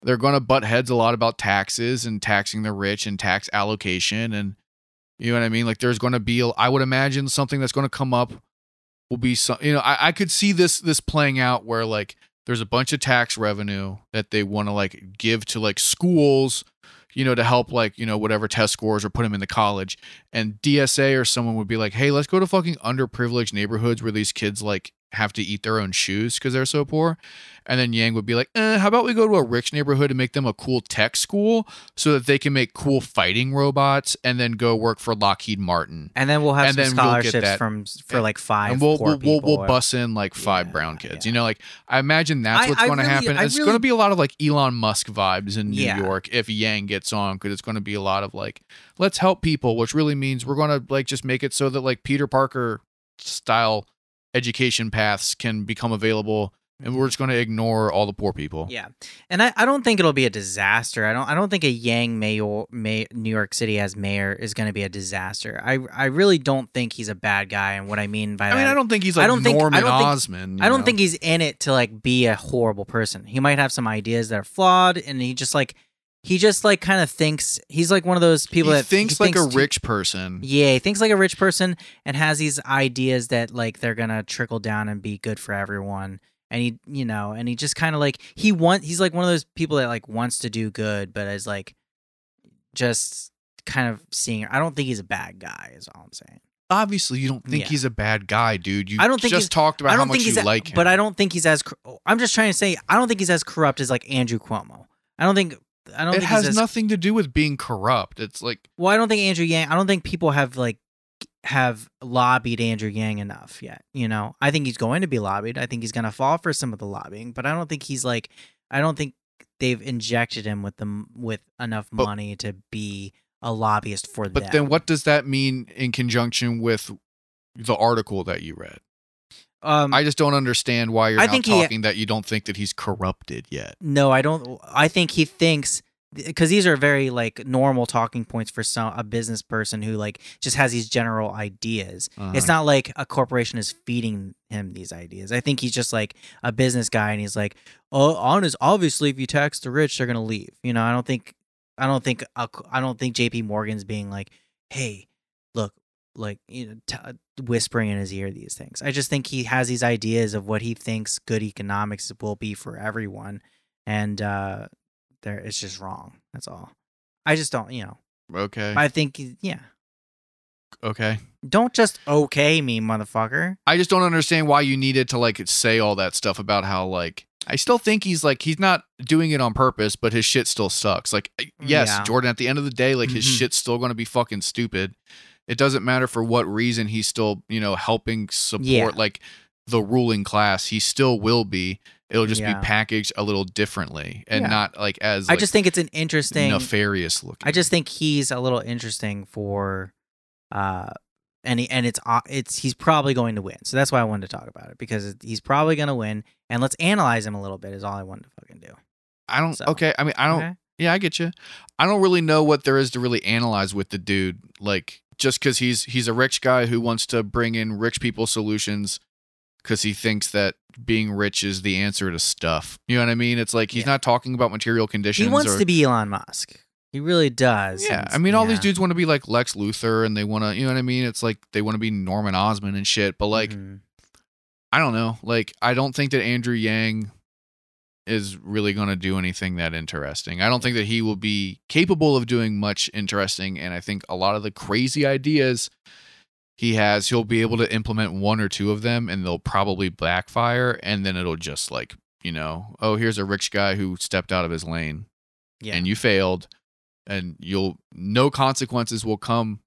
they're gonna butt heads a lot about taxes and taxing the rich and tax allocation, and you know what I mean. Like there's gonna be, I would imagine, something that's gonna come up. Will be some, you know, I, I could see this this playing out where like there's a bunch of tax revenue that they want to like give to like schools, you know, to help like, you know, whatever test scores or put them into college. And D S A or someone would be like, hey, let's go to fucking underprivileged neighborhoods where these kids like have to eat their own shoes because they're so poor. And then Yang would be like, eh, how about we go to a rich neighborhood and make them a cool tech school so that they can make cool fighting robots and then go work for Lockheed Martin. And then we'll have and some scholarships we'll from for and, like five and we'll, poor we'll, people. We'll, we'll bus in like five yeah, brown kids. Yeah. You know, like I imagine that's I, what's going to really, happen. I it's really, going to be a lot of like Elon Musk vibes in New yeah. York if Yang gets on, because it's going to be a lot of like, let's help people, which really means we're going to like just make it so that like Peter Parker style education paths can become available, and we're just going to ignore all the poor people. Yeah. And I, I don't think it'll be a disaster. I don't I don't think a Yang mayor, mayor New York City as mayor is going to be a disaster. I I really don't think he's a bad guy, and what I mean by I that I mean I don't think he's like I don't Norman think, I don't Osmond. Think, I don't know? think he's in it to like be a horrible person. He might have some ideas that are flawed, and he just like He just like kind of thinks he's like one of those people he that thinks, he thinks like a rich t- person. Yeah, he thinks like a rich person and has these ideas that like they're gonna trickle down and be good for everyone. And he, you know, and he just kind of like he want he's like one of those people that like wants to do good, but is like just kind of seeing. I don't think he's a bad guy. Is all I'm saying. Obviously, you don't think yeah. he's a bad guy, dude. You I don't think just talked about how much you a, like him, but I don't think he's as. I'm just trying to say I don't think he's as corrupt as like Andrew Cuomo. I don't think. I don't it think has as, nothing to do with being corrupt. It's like, well, I don't think Andrew Yang. I don't think people have like have lobbied Andrew Yang enough yet. You know, I think he's going to be lobbied. I think he's going to fall for some of the lobbying, but I don't think he's like. I don't think they've injected him with them with enough but, money to be a lobbyist for that. But them. Then, what does that mean in conjunction with the article that you read? Um, I just don't understand why you're I not think talking he, that you don't think that he's corrupted yet. No, I don't. I think he thinks because these are very like normal talking points for some a business person who like just has these general ideas. Uh-huh. It's not like a corporation is feeding him these ideas. I think he's just like a business guy, and he's like, oh, honest, obviously, if you tax the rich, they're gonna leave. You know, I don't think, I don't think, I don't think J P Morgan's being like, hey, look, like, you know, t- whispering in his ear these things. I just think he has these ideas of what he thinks good economics will be for everyone, and uh, there it's just wrong. That's all. I just don't, you know. Okay. I think, yeah. Okay. Don't just okay me, motherfucker. I just don't understand why you needed to like say all that stuff about how like I still think he's like he's not doing it on purpose, but his shit still sucks. Like, yes, yeah. Jordan. At the end of the day, like his mm-hmm. shit's still going to be fucking stupid. It doesn't matter for what reason he's still, you know, helping support yeah. like the ruling class. He still will be. It'll just yeah. be packaged a little differently and yeah. not like as. I like, just think it's an interesting, nefarious looking. I just think he's a little interesting for. Uh, and he, and it's it's he's probably going to win, so that's why I wanted to talk about it, because he's probably going to win, and let's analyze him a little bit is all I wanted to fucking do. I don't. So, okay, I mean, I don't. Okay. Yeah, I get you. I don't really know what there is to really analyze with the dude, like just because he's he's a rich guy who wants to bring in rich people solutions because he thinks that being rich is the answer to stuff. You know what I mean? It's like he's yeah. not talking about material conditions. He wants or, to be Elon Musk. He really does. Yeah, I mean, all yeah. these dudes want to be like Lex Luthor, and they want to, you know what I mean? It's like they want to be Norman Osborn and shit. But like, mm-hmm. I don't know. Like, I don't think that Andrew Yang is really going to do anything that interesting. I don't think that he will be capable of doing much interesting. And I think a lot of the crazy ideas he has, he'll be able to implement one or two of them, and they'll probably backfire. And then it'll just like, you know, oh, here's a rich guy who stepped out of his lane, yeah, and you failed. And you'll no consequences will come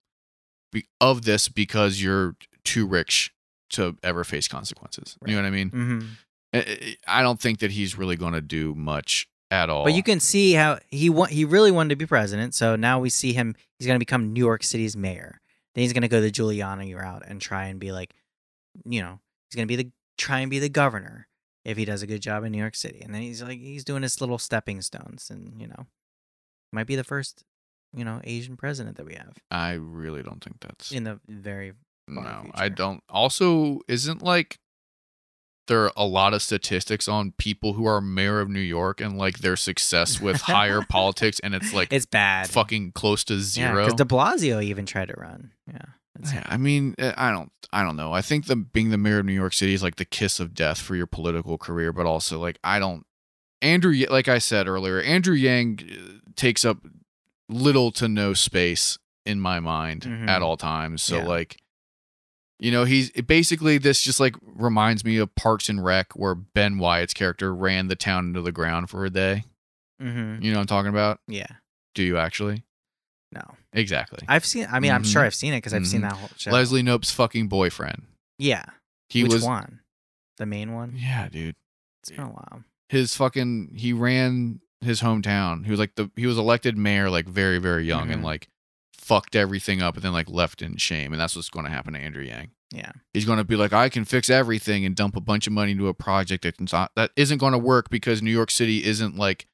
be, of this because you're too rich to ever face consequences. Right. You know what I mean? Mm-hmm. I don't think that he's really going to do much at all. But you can see how he wa- he really wanted to be president. So now we see him. He's going to become New York City's mayor. Then he's going to go the Giuliani route and try and be like, you know, he's going to be the try and be the governor if he does a good job in New York City. And then he's like he's doing his little stepping stones, and you know. Might be the first, you know, Asian president that we have. I really don't think that's... In the very... No, future. I don't. Also, isn't, like, there are a lot of statistics on people who are mayor of New York and, like, their success with higher politics, and it's, like... It's bad. Fucking close to zero. Because yeah, de Blasio even tried to run. Yeah. Yeah, I mean, I don't, I don't know. I think the being the mayor of New York City is, like, the kiss of death for your political career, but also, like, I don't... Andrew, like I said earlier, Andrew Yang takes up little to no space in my mind mm-hmm. at all times. So, yeah. like, you know, he's basically this just like reminds me of Parks and Rec, where Ben Wyatt's character ran the town into the ground for a day. Mm-hmm. You know what I'm talking about? Yeah. Do you actually? No. Exactly. I've seen. I mean, mm-hmm. I'm sure I've seen it because I've mm-hmm. seen that whole show. Leslie Knope's fucking boyfriend. Yeah. He Which was one? The main one. Yeah, dude. It's been a while. His fucking, he ran his hometown. He was like the, he was elected mayor, like very, very young mm-hmm. and like fucked everything up and then like left in shame. And that's what's going to happen to Andrew Yang. Yeah. He's going to be like, I can fix everything and dump a bunch of money into a project that's not, that isn't going to work because New York City isn't like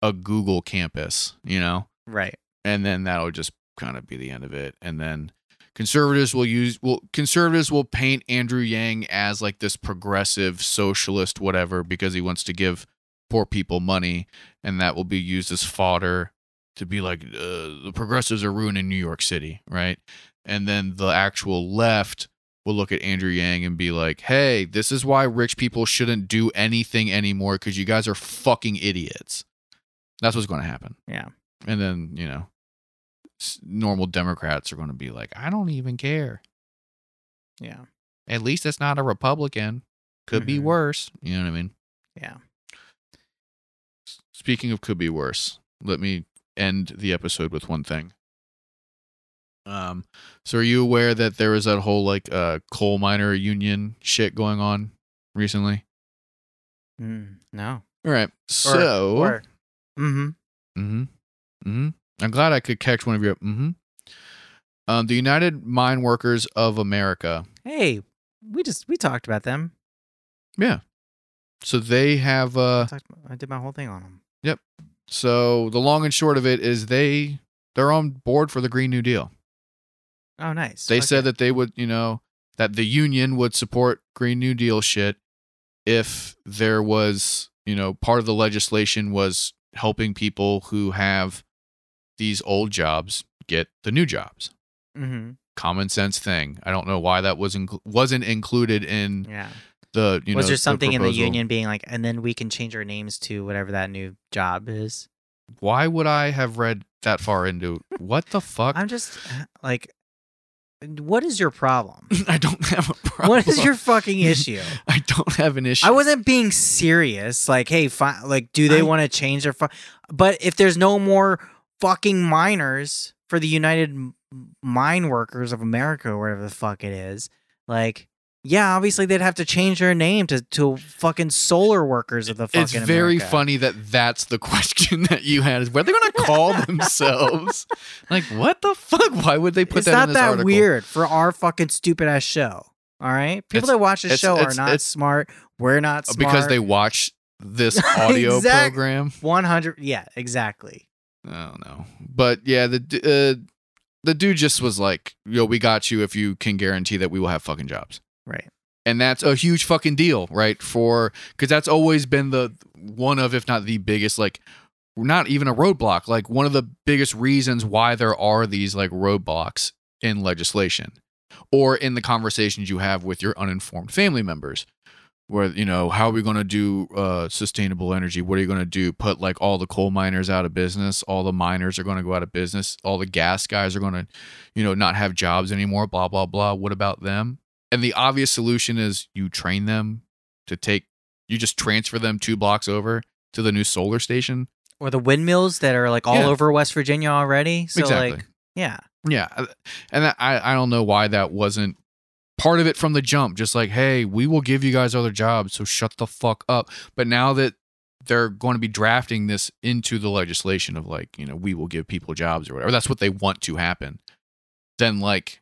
a Google campus, you know? Right. And then that'll just kind of be the end of it. And then conservatives will use, well, conservatives will paint Andrew Yang as like this progressive socialist, whatever, because he wants to give poor people money, and that will be used as fodder to be like, uh, the progressives are ruining New York City, right? And then the actual left will look at Andrew Yang and be like, hey, this is why rich people shouldn't do anything anymore because you guys are fucking idiots. That's what's going to happen. Yeah. And then, you know. Normal Democrats are going to be like, I don't even care. Yeah. At least it's not a Republican. Could mm-hmm. be worse. You know what I mean? Yeah. Speaking of could be worse, let me end the episode with one thing. Um. So are you aware that there was that whole like uh, coal miner union shit going on recently? Mm, no. All right. So. Or, or, mm-hmm. Mm-hmm. Mm-hmm. I'm glad I could catch one of your. Mm-hmm. Um, the United Mine Workers of America. Hey, we just we talked about them. Yeah. So they have. Uh, I, talked, I did my whole thing on them. Yep. So the long and short of it is they, they're on board for the Green New Deal. Oh, nice. They okay. said that they would, you know, that the union would support Green New Deal shit if there was, you know, part of the legislation was helping people who have these old jobs get the new jobs. Mm-hmm. Common sense thing. I don't know why that wasn't inc- wasn't included in yeah. the, you know, was there something the in the union being like, and then we can change our names to whatever that new job is? Why would I have read that far into what the fuck? I'm just like, what is your problem? I don't have a problem. What is your fucking issue? I don't have an issue. I wasn't being serious. Like, hey, fi- like, do they want to change their? Fu- but if there's no more fucking miners for the United Mine Workers of America, or whatever the fuck it is, like, yeah, obviously they'd have to change their name to, to fucking solar workers of the fucking. It's very America. Funny that that's the question that you had is where they're gonna call themselves. Like, what the fuck? Why would they put it's that in this article? It's not that weird for our fucking stupid ass show. All right, people it's, that watch this show it's, are not smart. We're not smart because they watch this audio exactly. program. One hundred, yeah, exactly. I don't know, but yeah, the. Uh, The dude just was like, yo, we got you if you can guarantee that we will have fucking jobs. Right. And that's a huge fucking deal, right? For, because that's always been the one of, if not the biggest, like, not even a roadblock, like one of the biggest reasons why there are these like roadblocks in legislation or in the conversations you have with your uninformed family members. Where, you know, how are we going to do uh, sustainable energy? What are you going to do? Put like all the coal miners out of business. All the miners are going to go out of business. All the gas guys are going to, you know, not have jobs anymore, blah, blah, blah. What about them? And the obvious solution is you train them to take, you just transfer them two blocks over to the new solar station. Or the windmills that are like all yeah. over West Virginia already. So exactly. like, yeah. Yeah. And that, I, I don't know why that wasn't part of it from the jump, just like, hey, we will give you guys other jobs, so shut the fuck up. But now that they're going to be drafting this into the legislation of like, you know, we will give people jobs or whatever, that's what they want to happen, then like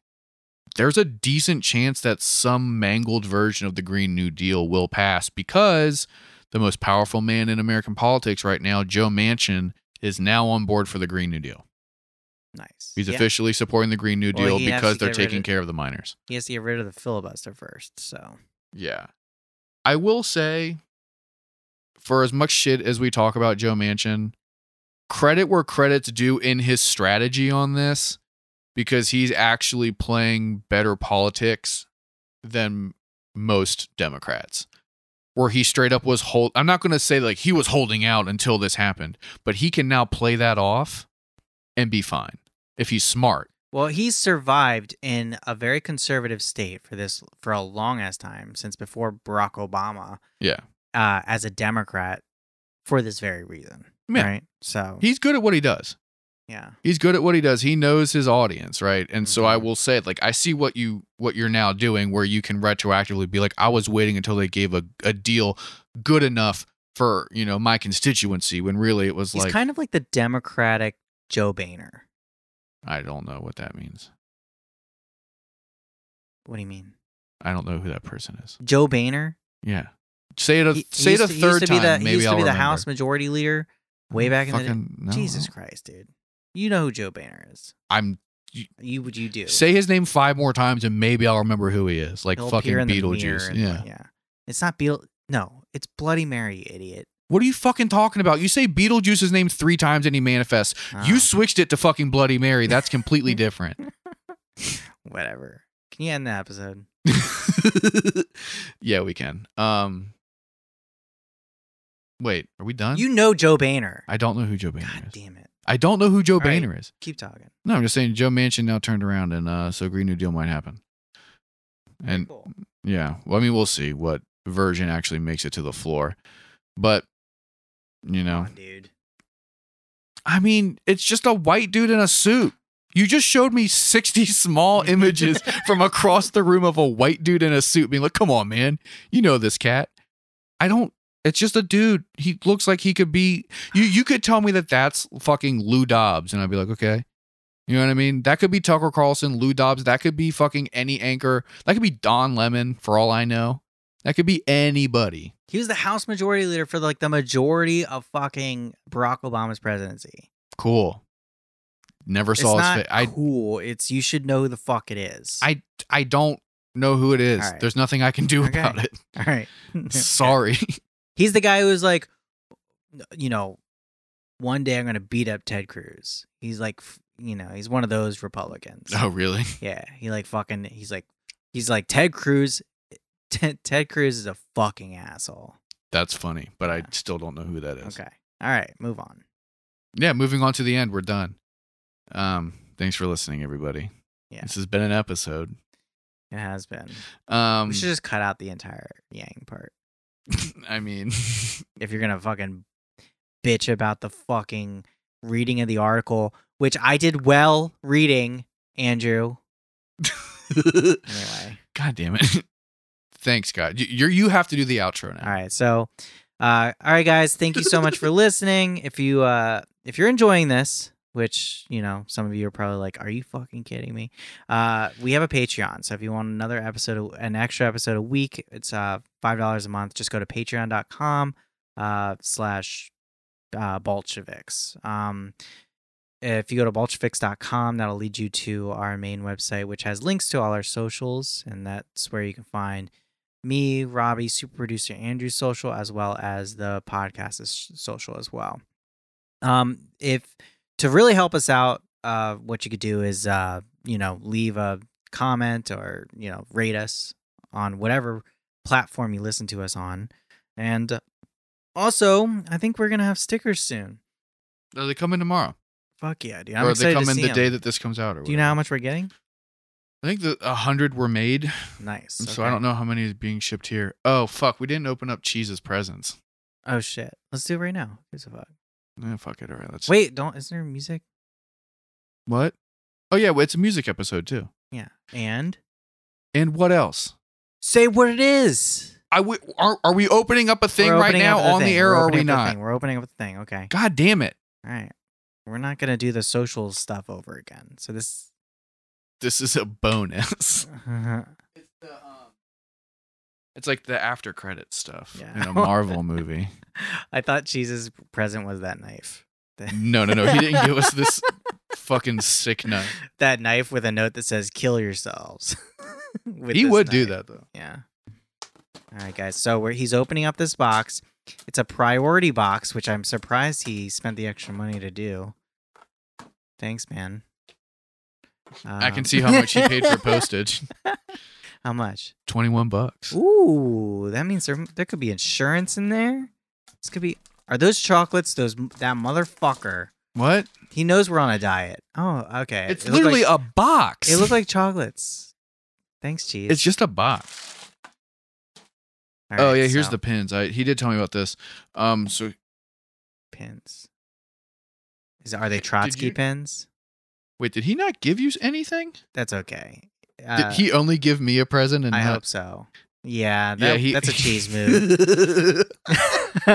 there's a decent chance that some mangled version of the Green New Deal will pass because the most powerful man in American politics right now, Joe Manchin, is now on board for the Green New Deal. Nice. He's yeah. officially supporting the Green New Deal well, because they're taking of, care of the miners. He has to get rid of the filibuster first, so. Yeah. I will say, for as much shit as we talk about Joe Manchin, credit where credit's due in his strategy on this, because he's actually playing better politics than most Democrats. Where he straight up was hold. I'm not going to say like he was holding out until this happened, but he can now play that off and be fine. If he's smart. Well, he's survived in a very conservative state for this for a long ass time since before Barack Obama. Yeah. Uh, as a Democrat for this very reason. Yeah. Right. So he's good at what he does. Yeah. He's good at what he does. He knows his audience. Right. And mm-hmm. so I will say, like, I see what you what you're now doing where you can retroactively be like, I was waiting until they gave a, a deal good enough for, you know, my constituency when really it was he's like. He's kind of like the Democratic Joe Boehner. I don't know what that means. What do you mean? I don't know who that person is. Joe Boehner? Yeah. Say it a, he, say he it a to, third time. The, maybe he used to I'll be the remember. House Majority Leader way back fucking, in the day. No. Jesus Christ, dude. You know who Joe Boehner is. I'm. You, you would you do? Say his name five more times and maybe I'll remember who he is. Like He'll fucking Beetlejuice. Yeah. Like, yeah. It's not Beetle. No, it's Bloody Mary, you idiot. What are you fucking talking about? You say Beetlejuice's name three times and he manifests. Oh. You switched it to fucking Bloody Mary. That's completely different. Whatever. Can you end the episode? Yeah, we can. Um, wait, are we done? You know Joe Boehner. I don't know who Joe Boehner God is. God damn it. I don't know who Joe All Boehner right, is. Keep talking. No, I'm just saying Joe Manchin now turned around and uh, so Green New Deal might happen. And cool. Yeah, well, I mean, we'll see what version actually makes it to the floor. But, you know, on, dude. I mean, it's just a white dude in a suit. You just showed me sixty small images from across the room of a white dude in a suit being like, come on, man. You know this cat. I don't. It's just a dude. He looks like he could be. You, you could tell me that that's fucking Lou Dobbs. And I'd be like, okay. You know what I mean? That could be Tucker Carlson, Lou Dobbs. That could be fucking any anchor. That could be Don Lemon, for all I know. That could be anybody. He was the House Majority Leader for like the majority of fucking Barack Obama's presidency. Cool. Never saw it's his face. I cool. It's you should know who the fuck it is. I I don't know who it is. Right. There's nothing I can do okay. about it. All right. Sorry. He's the guy who's like, you know, one day I'm going to beat up Ted Cruz. He's like, you know, he's one of those Republicans. Oh, really? Yeah. He like fucking, he's like, he's like Ted Cruz. Ted, Ted Cruz is a fucking asshole. That's funny, but yeah. I still don't know who that is. Okay. All right. Move on. Yeah. Moving on to the end. We're done. Um, thanks for listening, everybody. Yeah. This has been an episode. It has been. Um, we should just cut out the entire Yang part. I mean, if you're going to fucking bitch about the fucking reading of the article, which I did well reading, Andrew. Anyway. God damn it. Thanks, God. You you have to do the outro now. All right. So, uh, all right, guys. Thank you so much for listening. If you uh, if you're enjoying this, which, you know, some of you are probably like, are you fucking kidding me? Uh, we have a Patreon. So if you want another episode, an extra episode a week, it's uh, five dollars a month. Just go to patreon dot com uh, slash uh, Bolsheviks. Um, if you go to bolsheviks dot com, that'll lead you to our main website, which has links to all our socials. And that's where you can find me, Robbie, super producer Andrew's social, as well as the podcast's social as well. Um, if... To really help us out, uh, what you could do is, uh, you know, leave a comment or, you know, rate us on whatever platform you listen to us on. And also, I think we're going to have stickers soon. Are they coming tomorrow? Fuck yeah, dude. I'm or excited they come to in the them. Day that this comes out. Or do whatever. You know how much we're getting? I think the one hundred were made. Nice. Okay. So I don't know how many is being shipped here. Oh, fuck. We didn't open up Cheese's presents. Oh, shit. Let's do it right now. Here's a fuck. Eh, fuck it. All right. Let's wait. Don't. Isn't there music? What? Oh yeah, well, it's a music episode too. Yeah. And. And what else? Say what it is. I w- are are we opening up a thing right now on the air? Or are we not? We're opening up the thing. Okay. God damn it! All right. We're not gonna do the social stuff over again. So this. This is a bonus. Uh-huh. It's the. Um... It's like the after credit stuff yeah. in a Marvel movie. I thought Jesus' present was that knife. No, no, no. He didn't give us this fucking sick knife. That knife with a note that says, kill yourselves. He would knife. do that, though. Yeah. All right, guys. So we're, he's opening up this box. It's a priority box, which I'm surprised he spent the extra money to do. Thanks, man. Um, I can see how much he paid for postage. How much? twenty-one bucks. Ooh, that means there, there could be insurance in there. This could be... Are those chocolates? Those That motherfucker. What? He knows we're on a diet. Oh, okay. It's it literally like, a box. It looked like chocolates. Thanks, Cheese. It's just a box. Right, oh, yeah, so. Here's the pins. I He did tell me about this. Um, so Pins. Is Are they Trotsky you, pins? Wait, did he not give you anything? That's okay. Uh, Did he only give me a present? And I not... hope so. Yeah, that, yeah he... that's a Cheese move. All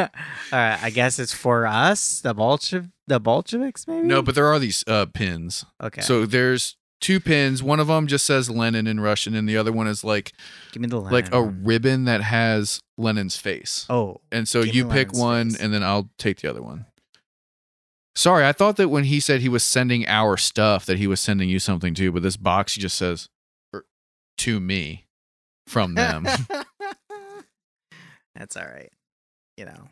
right, I guess it's for us, the Bolshev- the Bolsheviks, maybe? No, but there are these uh, pins. Okay. So there's two pins. One of them just says Lenin in Russian, and the other one is like, give me the Lenin. Like a ribbon that has Lenin's face. Oh. And so you pick Lenin's one, face. And then I'll take the other one. Sorry, I thought that when he said he was sending our stuff, that he was sending you something too, but this box just says... to me from them. That's all right. You know,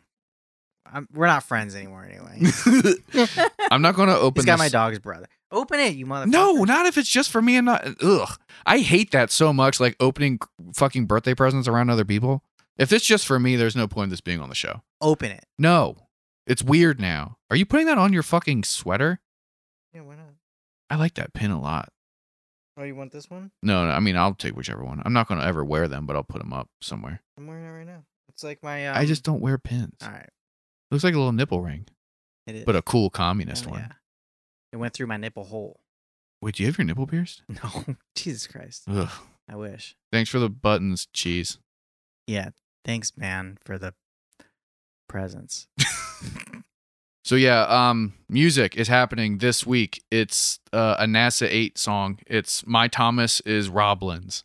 I'm, we're not friends anymore anyway. I'm not going to open this. He's got my dog's brother. Open it, you motherfucker. No, not if it's just for me and not. Ugh. I hate that so much, like opening fucking birthday presents around other people. If it's just for me, there's no point in this being on the show. Open it. No. It's weird now. Are you putting that on your fucking sweater? Yeah, why not? I like that pin a lot. Oh, you want this one? No, no, I mean, I'll take whichever one. I'm not going to ever wear them, but I'll put them up somewhere. I'm wearing it right now. It's like my... Um... I just don't wear pins. All right. It looks like a little nipple ring. It is. But a cool communist oh, one. Yeah. It went through my nipple hole. Wait, do you have your nipple pierced? No. Jesus Christ. Ugh. I wish. Thanks for the buttons, Cheese. Yeah. Thanks, man, for the presents. So yeah, um, music is happening this week. It's uh, a NASA eight song. It's My Thomas is Roblins.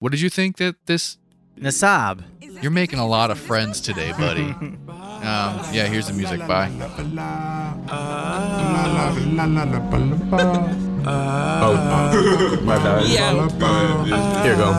What did you think that this Nasab. You're making a lot of friends today, buddy. um, yeah, here's the music. Bye. Oh, my bad. Yeah. Here you go.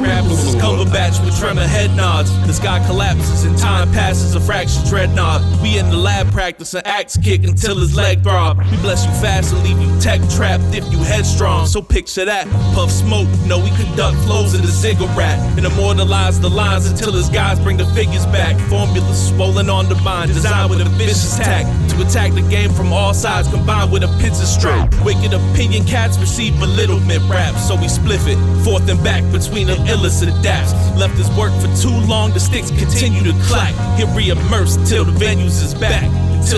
Rappers is cover batch with tremor head nods. The sky collapses and time passes a fraction dreadnought. We in the lab practice an axe kick until his leg throb. We bless you fast and leave you tech trapped if you headstrong. So picture that. Puff smoke, no we conduct flows in the ziggurat and immortalize the lines until his guys bring the figures back. Formulas swollen on the mind, designed with a vicious tack to attack the game from all sides combined with a pincer strap. Wicked opinion cats receive belittlement rap, so we spliff it forth and back between the illicit adapts. Left his work for too long, the sticks continue to clack. He'll reimmerse till the venues is back.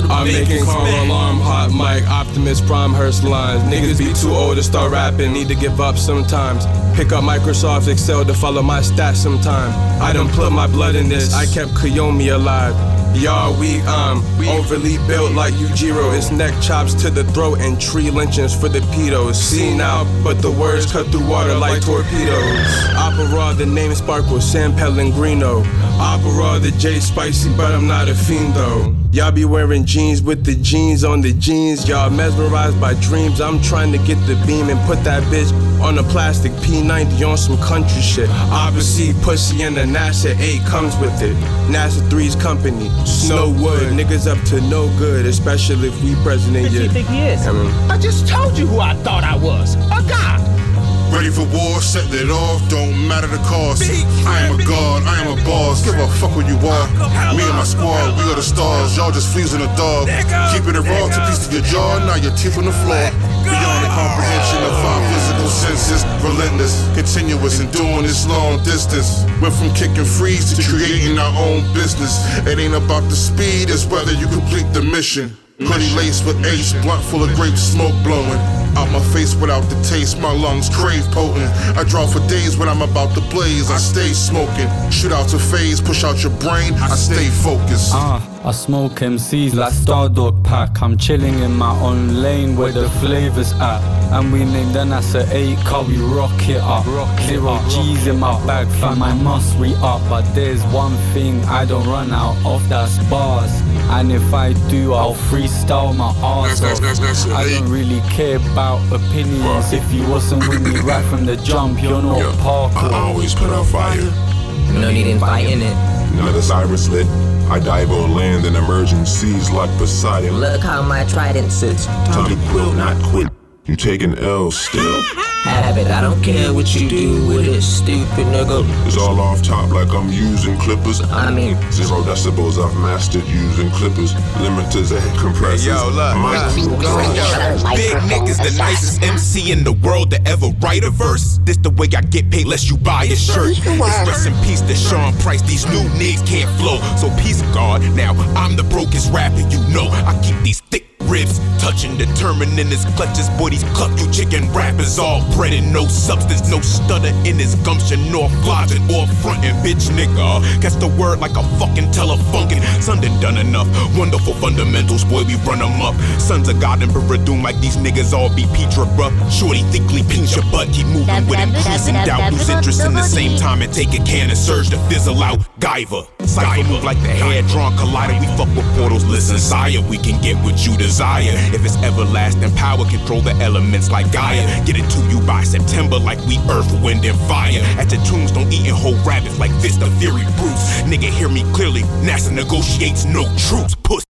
I'm making car alarm, hot mic, Optimus Prime, Hearst lines. Niggas be too old to start rapping, need to give up sometimes. Pick up Microsoft Excel to follow my stats sometimes. I done put my blood in this, I kept Kiyomi alive. Y'all we um, overly built like Yujiro. It's neck chops to the throat and tree lynchings for the pedos. Seen out, but the words cut through water like torpedoes. Opera, the name sparkles, San Pellegrino. Opera, the J spicy, but I'm not a fiend though. Y'all be wearing jeans with the jeans on the jeans. Y'all mesmerized by dreams. I'm trying to get the beam and put that bitch on a plastic P ninety on some country shit. Obviously, pussy and the NASA eight comes with it. NASA three's company, Snowwood. Niggas up to no good, especially if we president. What do you think he is? I mean, I just told you who I thought I was. A god. Ready for war, set it off, don't matter the cost. I am a god, I am a boss, give a fuck who you are. Me and my squad, we are the stars, y'all just fleas in the dog. Keeping it raw, two pieces of your jaw, now your teeth on the floor. Beyond the comprehension of our physical senses, relentless, continuous, and doing this long distance. Went from kicking freeze to creating our own business. It ain't about the speed, it's whether you complete the mission. Hoodie laced with ace, blunt full of grape smoke blowing. Out my face without the taste, my lungs crave potent. I draw for days when I'm about to blaze, I stay smoking. Shoot out your phase, push out your brain, I stay focused. Ah, uh, I smoke M Cs like Stardog Pack. I'm chilling in my own lane where the flavor's at. And we name the NASA eight car, we rock it up. Zero G's in my bag, fam, I must re up. But there's one thing I don't run out of, that's bars. And if I do, I'll freestyle my arse off. I don't really care about opinions. If you wasn't with me right from the jump, you're not yeah. Parkour. I always put out fire. No need inviting it. Another Cyrus lit. I dive on land and emerging seas like Poseidon. Look how my trident sits. Tommy will not quit. You take an L still. Have it, I don't care what you do with it, stupid nigga. It's all off top like I'm using clippers. I mean, zero decibels I've mastered using clippers, limiters and compressors. Hey, yo, look, look, look. Big niggas, the nicest M C in the world to ever write a verse. This the way I get paid, lest you buy a shirt. It's rest in peace to Sean Price, these new niggas can't flow. So peace of God, now I'm the brokest rapper, you know. I keep these thick ribs touching, determining his clutches. Boy, these cluck you chicken rappers all bread and no substance, no stutter in his gumption, nor flogging or frontin'. Bitch nigga, catch the word like a fucking telefunken. Son done done enough, wonderful fundamentals, boy we run them up. Sons of God and Baradoom like these niggas all be Petra bruh. Shorty thickly pinch your butt, keep moving with increasing doubt. Lose interest in the same time and take a can and surge to fizzle out. Guyver, cypher move like the head drawn collider. We fuck with portals, listen sire, we can get what you desire. If it's everlasting power, control the elements like Gaia. Get it to you by September like we earth, wind, and fire. At your tombstone eating whole rabbits like Vista Fury Bruce. Nigga hear me clearly, NASA negotiates no truce. Puss.